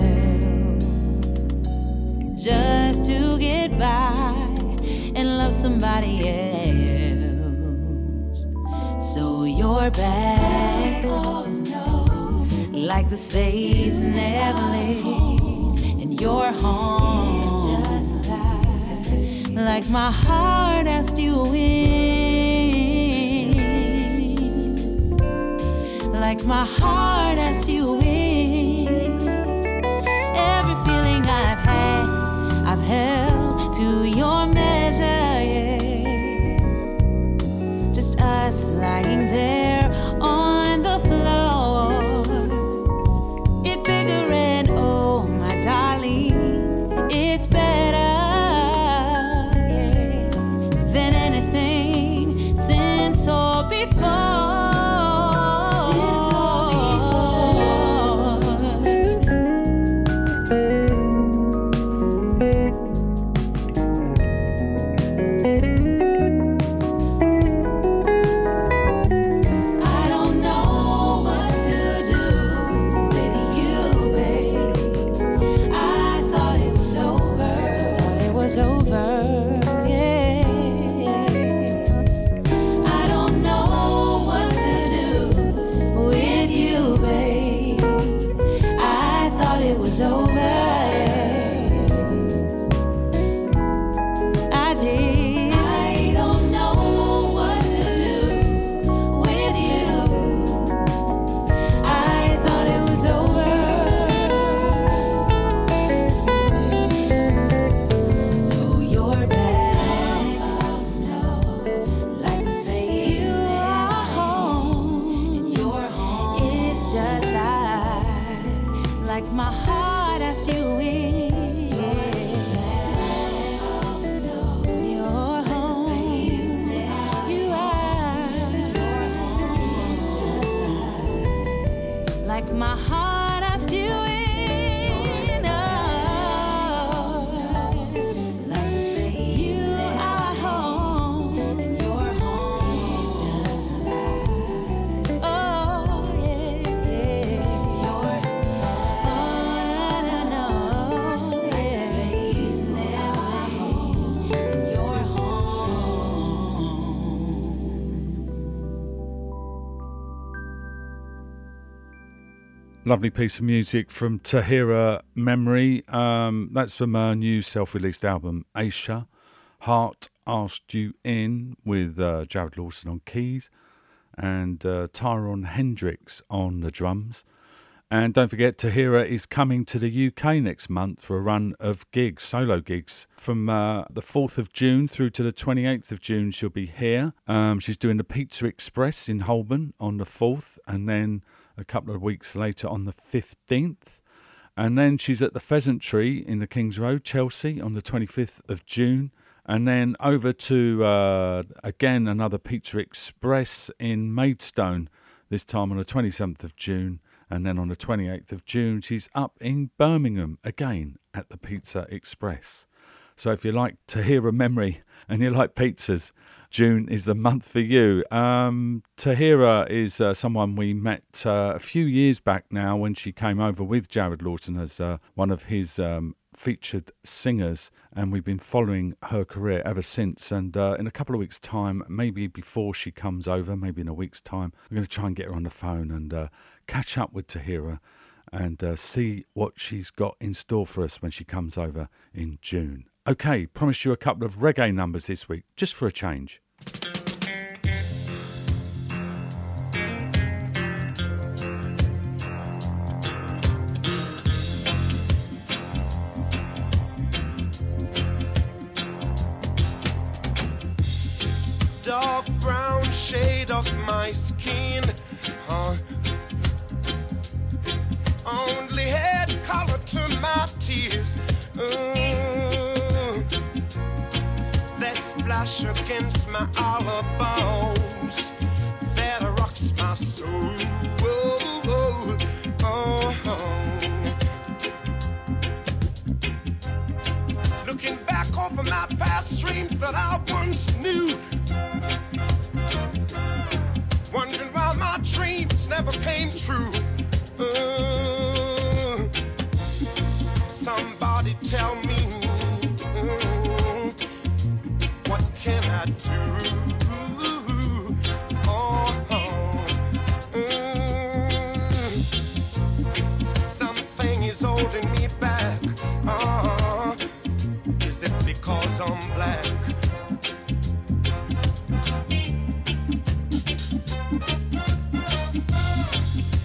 just to get by and love somebody else. So you're back, oh no, like the space never lived, and you're home, it's just life. Like my heart asked you in, like my heart asked you in. Every feeling I've had, I've held to your measure, yeah. Just us lying there on the floor. Over, yeah, yeah. I don't know what my heart asked you in. Oh, like the space you are home, and you're home. Just like, oh yeah, yeah. You're oh, no, no, no. Like yeah. The space never home, and you're home. Lovely piece of music from Tahira Memory. Um, that's from her new self-released album, Aisha. Heart Asked You In, with uh, Jared Lawson on keys and uh, Tyron Hendricks on the drums. And don't forget, Tahira is coming to the U K next month for a run of gigs, solo gigs. From uh, the fourth of June through to the twenty-eighth of June, she'll be here. Um, she's doing the Pizza Express in Holborn on the fourth, and then a couple of weeks later on the fifteenth, and then she's at the Pheasantry in the King's Road, Chelsea, on the twenty-fifth of June, and then over to uh, again another Pizza Express in Maidstone, this time on the twenty-seventh of June, and then on the twenty-eighth of June she's up in Birmingham again at the Pizza Express. So if you like Tahira Memory and you like pizzas, June is the month for you. Um, Tahira is uh, someone we met uh, a few years back now when she came over with Jared Lawson as uh, one of his um, featured singers, and we've been following her career ever since. And uh, in a couple of weeks' time, maybe before she comes over, maybe in a week's time, we're going to try and get her on the phone and uh, catch up with Tahira and uh, see what she's got in store for us when she comes over in June. Okay, promised you a couple of reggae numbers this week, just for a change. Dark brown shade of my skin, huh? Only head color to my tears. Ooh. That splash against my olive bones that rocks my soul. Oh, oh, oh. Looking back over my past dreams that I once knew, wondering why my dreams never came true. Oh. Somebody tell me, what can I do? Oh, oh. Mm. Something is holding me back. Oh, is that because I'm black?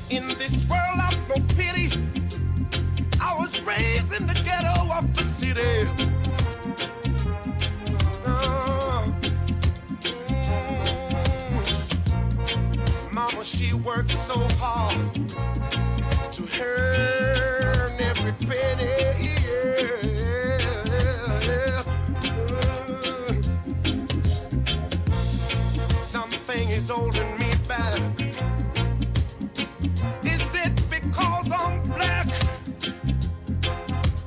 In this world of no pity, I was raised in the ghetto of the city. Mama, she worked so hard to earn every penny. Yeah. Something is holding me back. Is it because I'm black?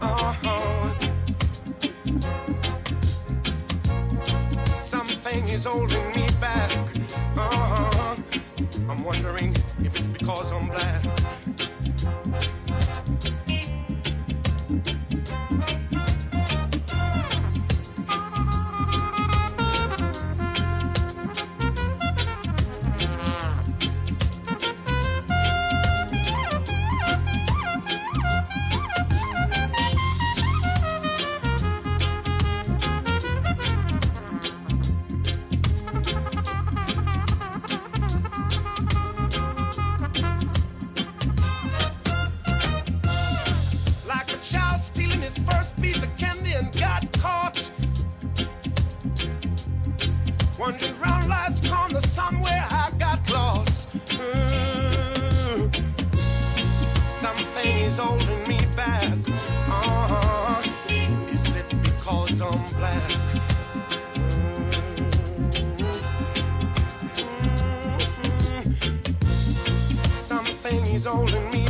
Uh-huh. Something is holding me back. Uh-huh. I'm wondering if it's because I'm black. Holding me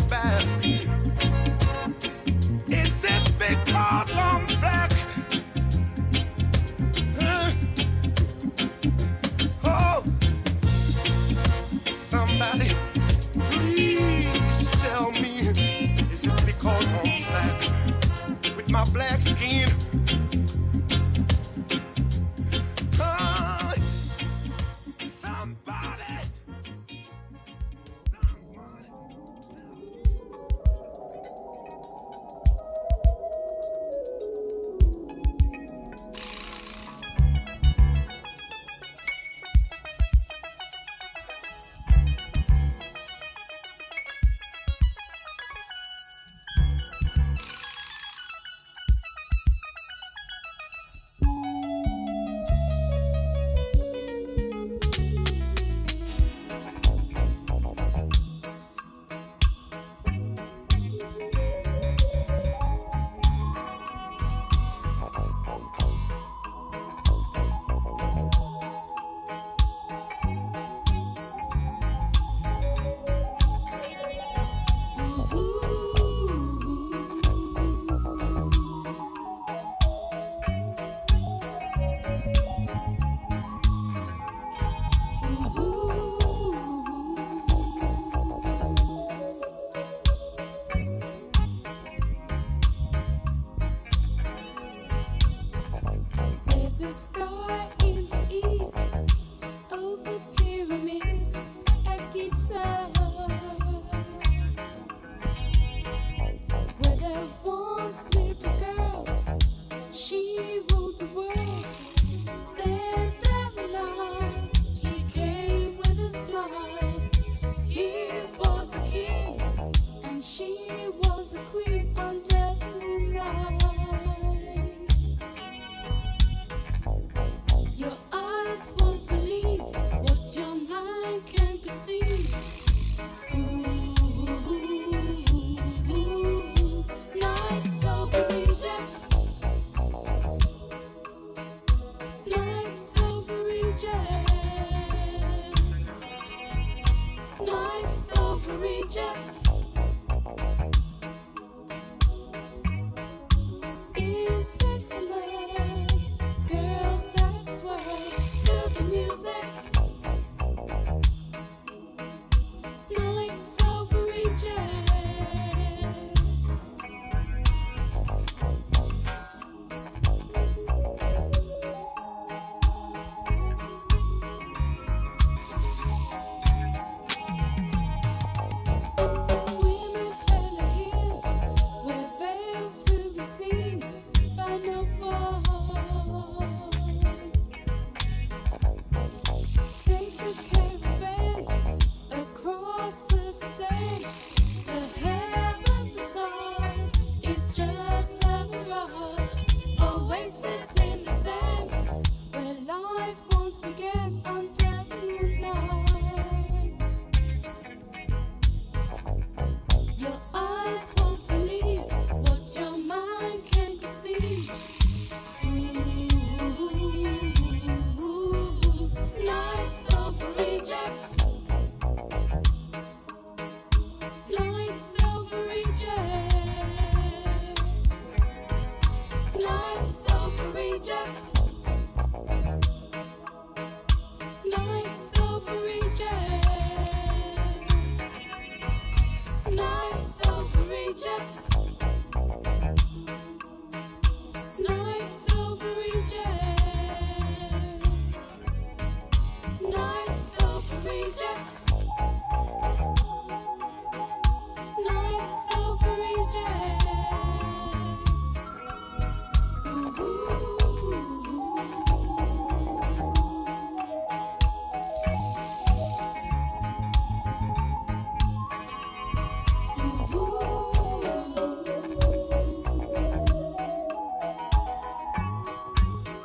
Somebody, please tell me, is it because I'm black with my black skin? Oh, somebody,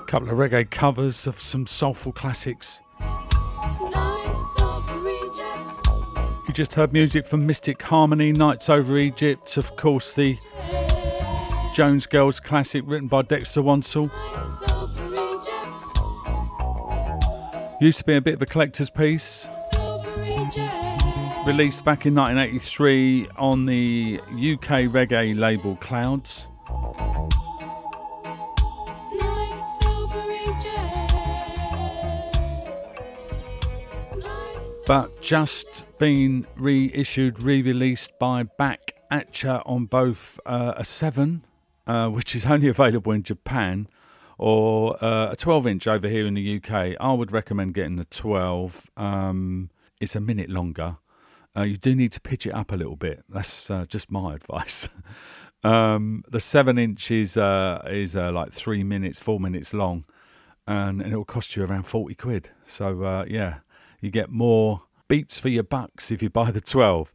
couple of reggae covers of some soulful classics. You just heard music from Mystic Harmony, Nights Over Egypt, of course the Jones Girls classic written by Dexter Wansell. Used to be a bit of a collector's piece. Released back in nineteen eighty-three on the U K reggae label Clouds. but just been reissued, re-released by Back at Ya on both uh, a seven, uh, which is only available in Japan, or uh, a twelve inch over here in the U K. I would recommend getting the twelve. Um, it's a minute longer. Uh, you do need to pitch it up a little bit. That's uh, just my advice. um, the seven inch is, uh, is uh, like three minutes, four minutes long, and, and it'll cost you around forty quid. So, uh, yeah, you get more beats for your bucks if you buy the twelve.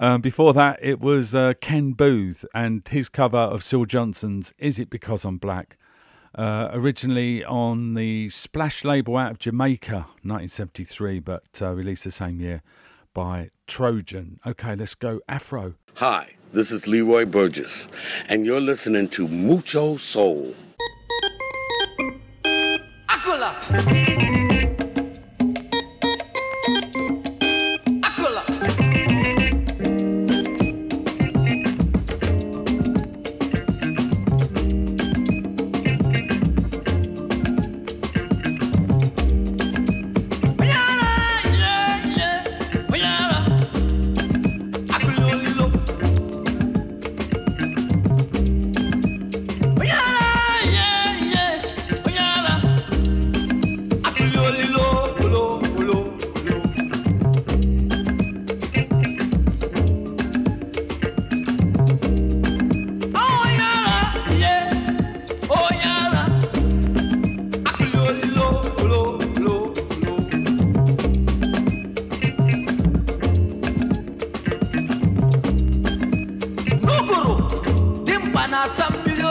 Um, before that, it was uh, Ken Booth and his cover of Syl Johnson's Is It Because I'm Black, uh, originally on the Splash label out of Jamaica, nineteen seventy-three, but uh, released the same year by Trojan. Okay, let's go Afro. Hi, this is Leroy Burgess, and you're listening to Mucho Soul. Aquila! Go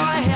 ahead.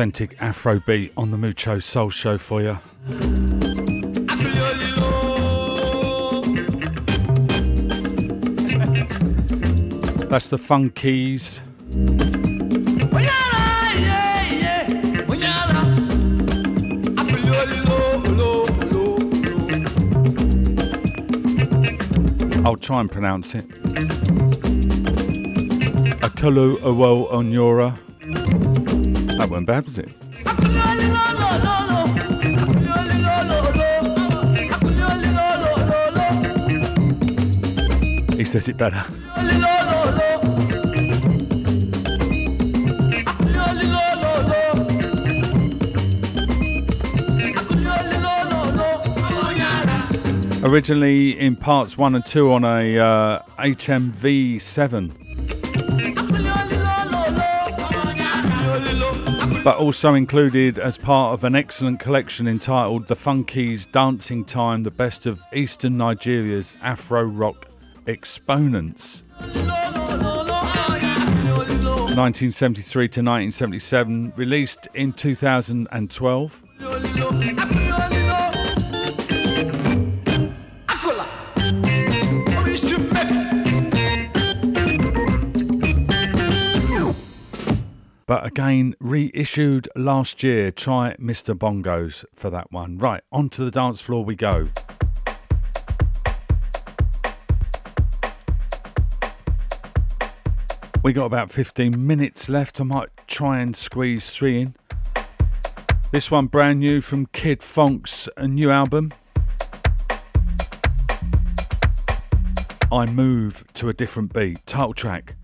authentic Afrobeat on the Mucho Soul Show for you. That's the Funkies. I'll try and pronounce it. Akolu Owo Onyora. That wasn't bad, was it? He says it better. Originally in parts one and two on a uh, H M V seven. But also included as part of an excellent collection entitled The Funkies Dancing Time, the best of Eastern Nigeria's Afro Rock exponents. nineteen seventy-three to nineteen seventy-seven, released in two thousand twelve. But again, reissued last year. Try Mister Bongos for that one. Right, onto the dance floor we go. We got about fifteen minutes left. I might try and squeeze three in. This one brand new from Kid Funk's new album. I Move to a Different Beat. Title track.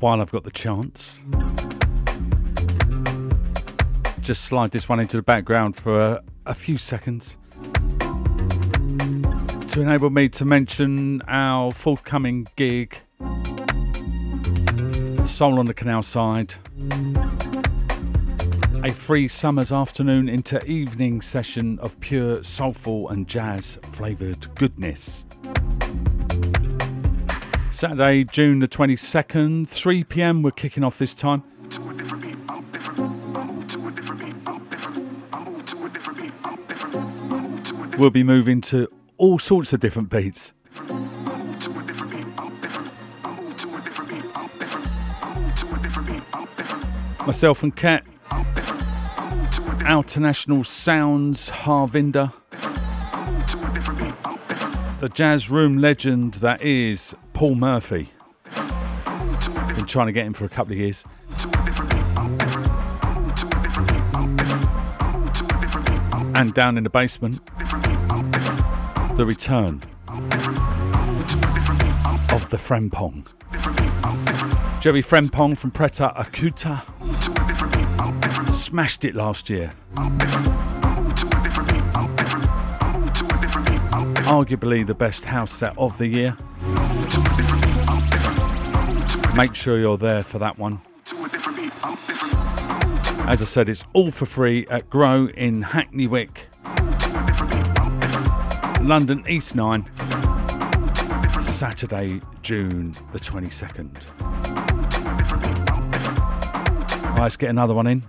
While I've got the chance, just slide this one into the background for a, a few seconds. to enable me to mention our forthcoming gig, Soul on the Canal Side, a free summer's afternoon into evening session of pure soulful and jazz flavoured goodness. Saturday, June the twenty-second, three p m we're kicking off this time. We'll be moving to all sorts of different beats. Myself and Kat, International Sounds Harvinder, the jazz room legend that is Paul Murphy. Been trying to get him for a couple of years. And down in the basement, the return of the Frempong. Jerry Frempong from Preta Akuta smashed it last year. Arguably the best house set of the year. Make sure you're there for that one. As I said, it's all for free at Grow in Hackney Wick, London East nine, Saturday, June the twenty-second. Right, let's get another one in.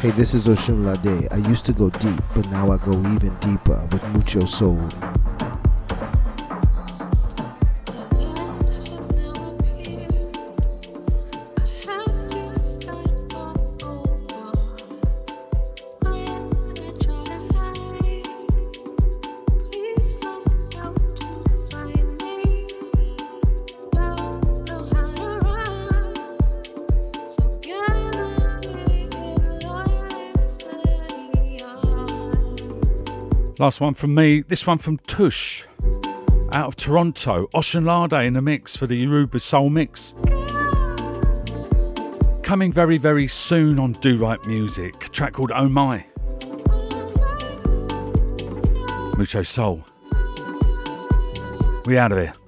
Hey, this is Oshun Lade. I used to go deep, but now I go even deeper with Mucho Soul. Last one from me, this one from Tush, out of Toronto. Oshun Lade in the mix for the Yoruba Soul Mix. Coming very, very soon on Do Right Music, a track called Oh My. Mucho Soul. We out of here.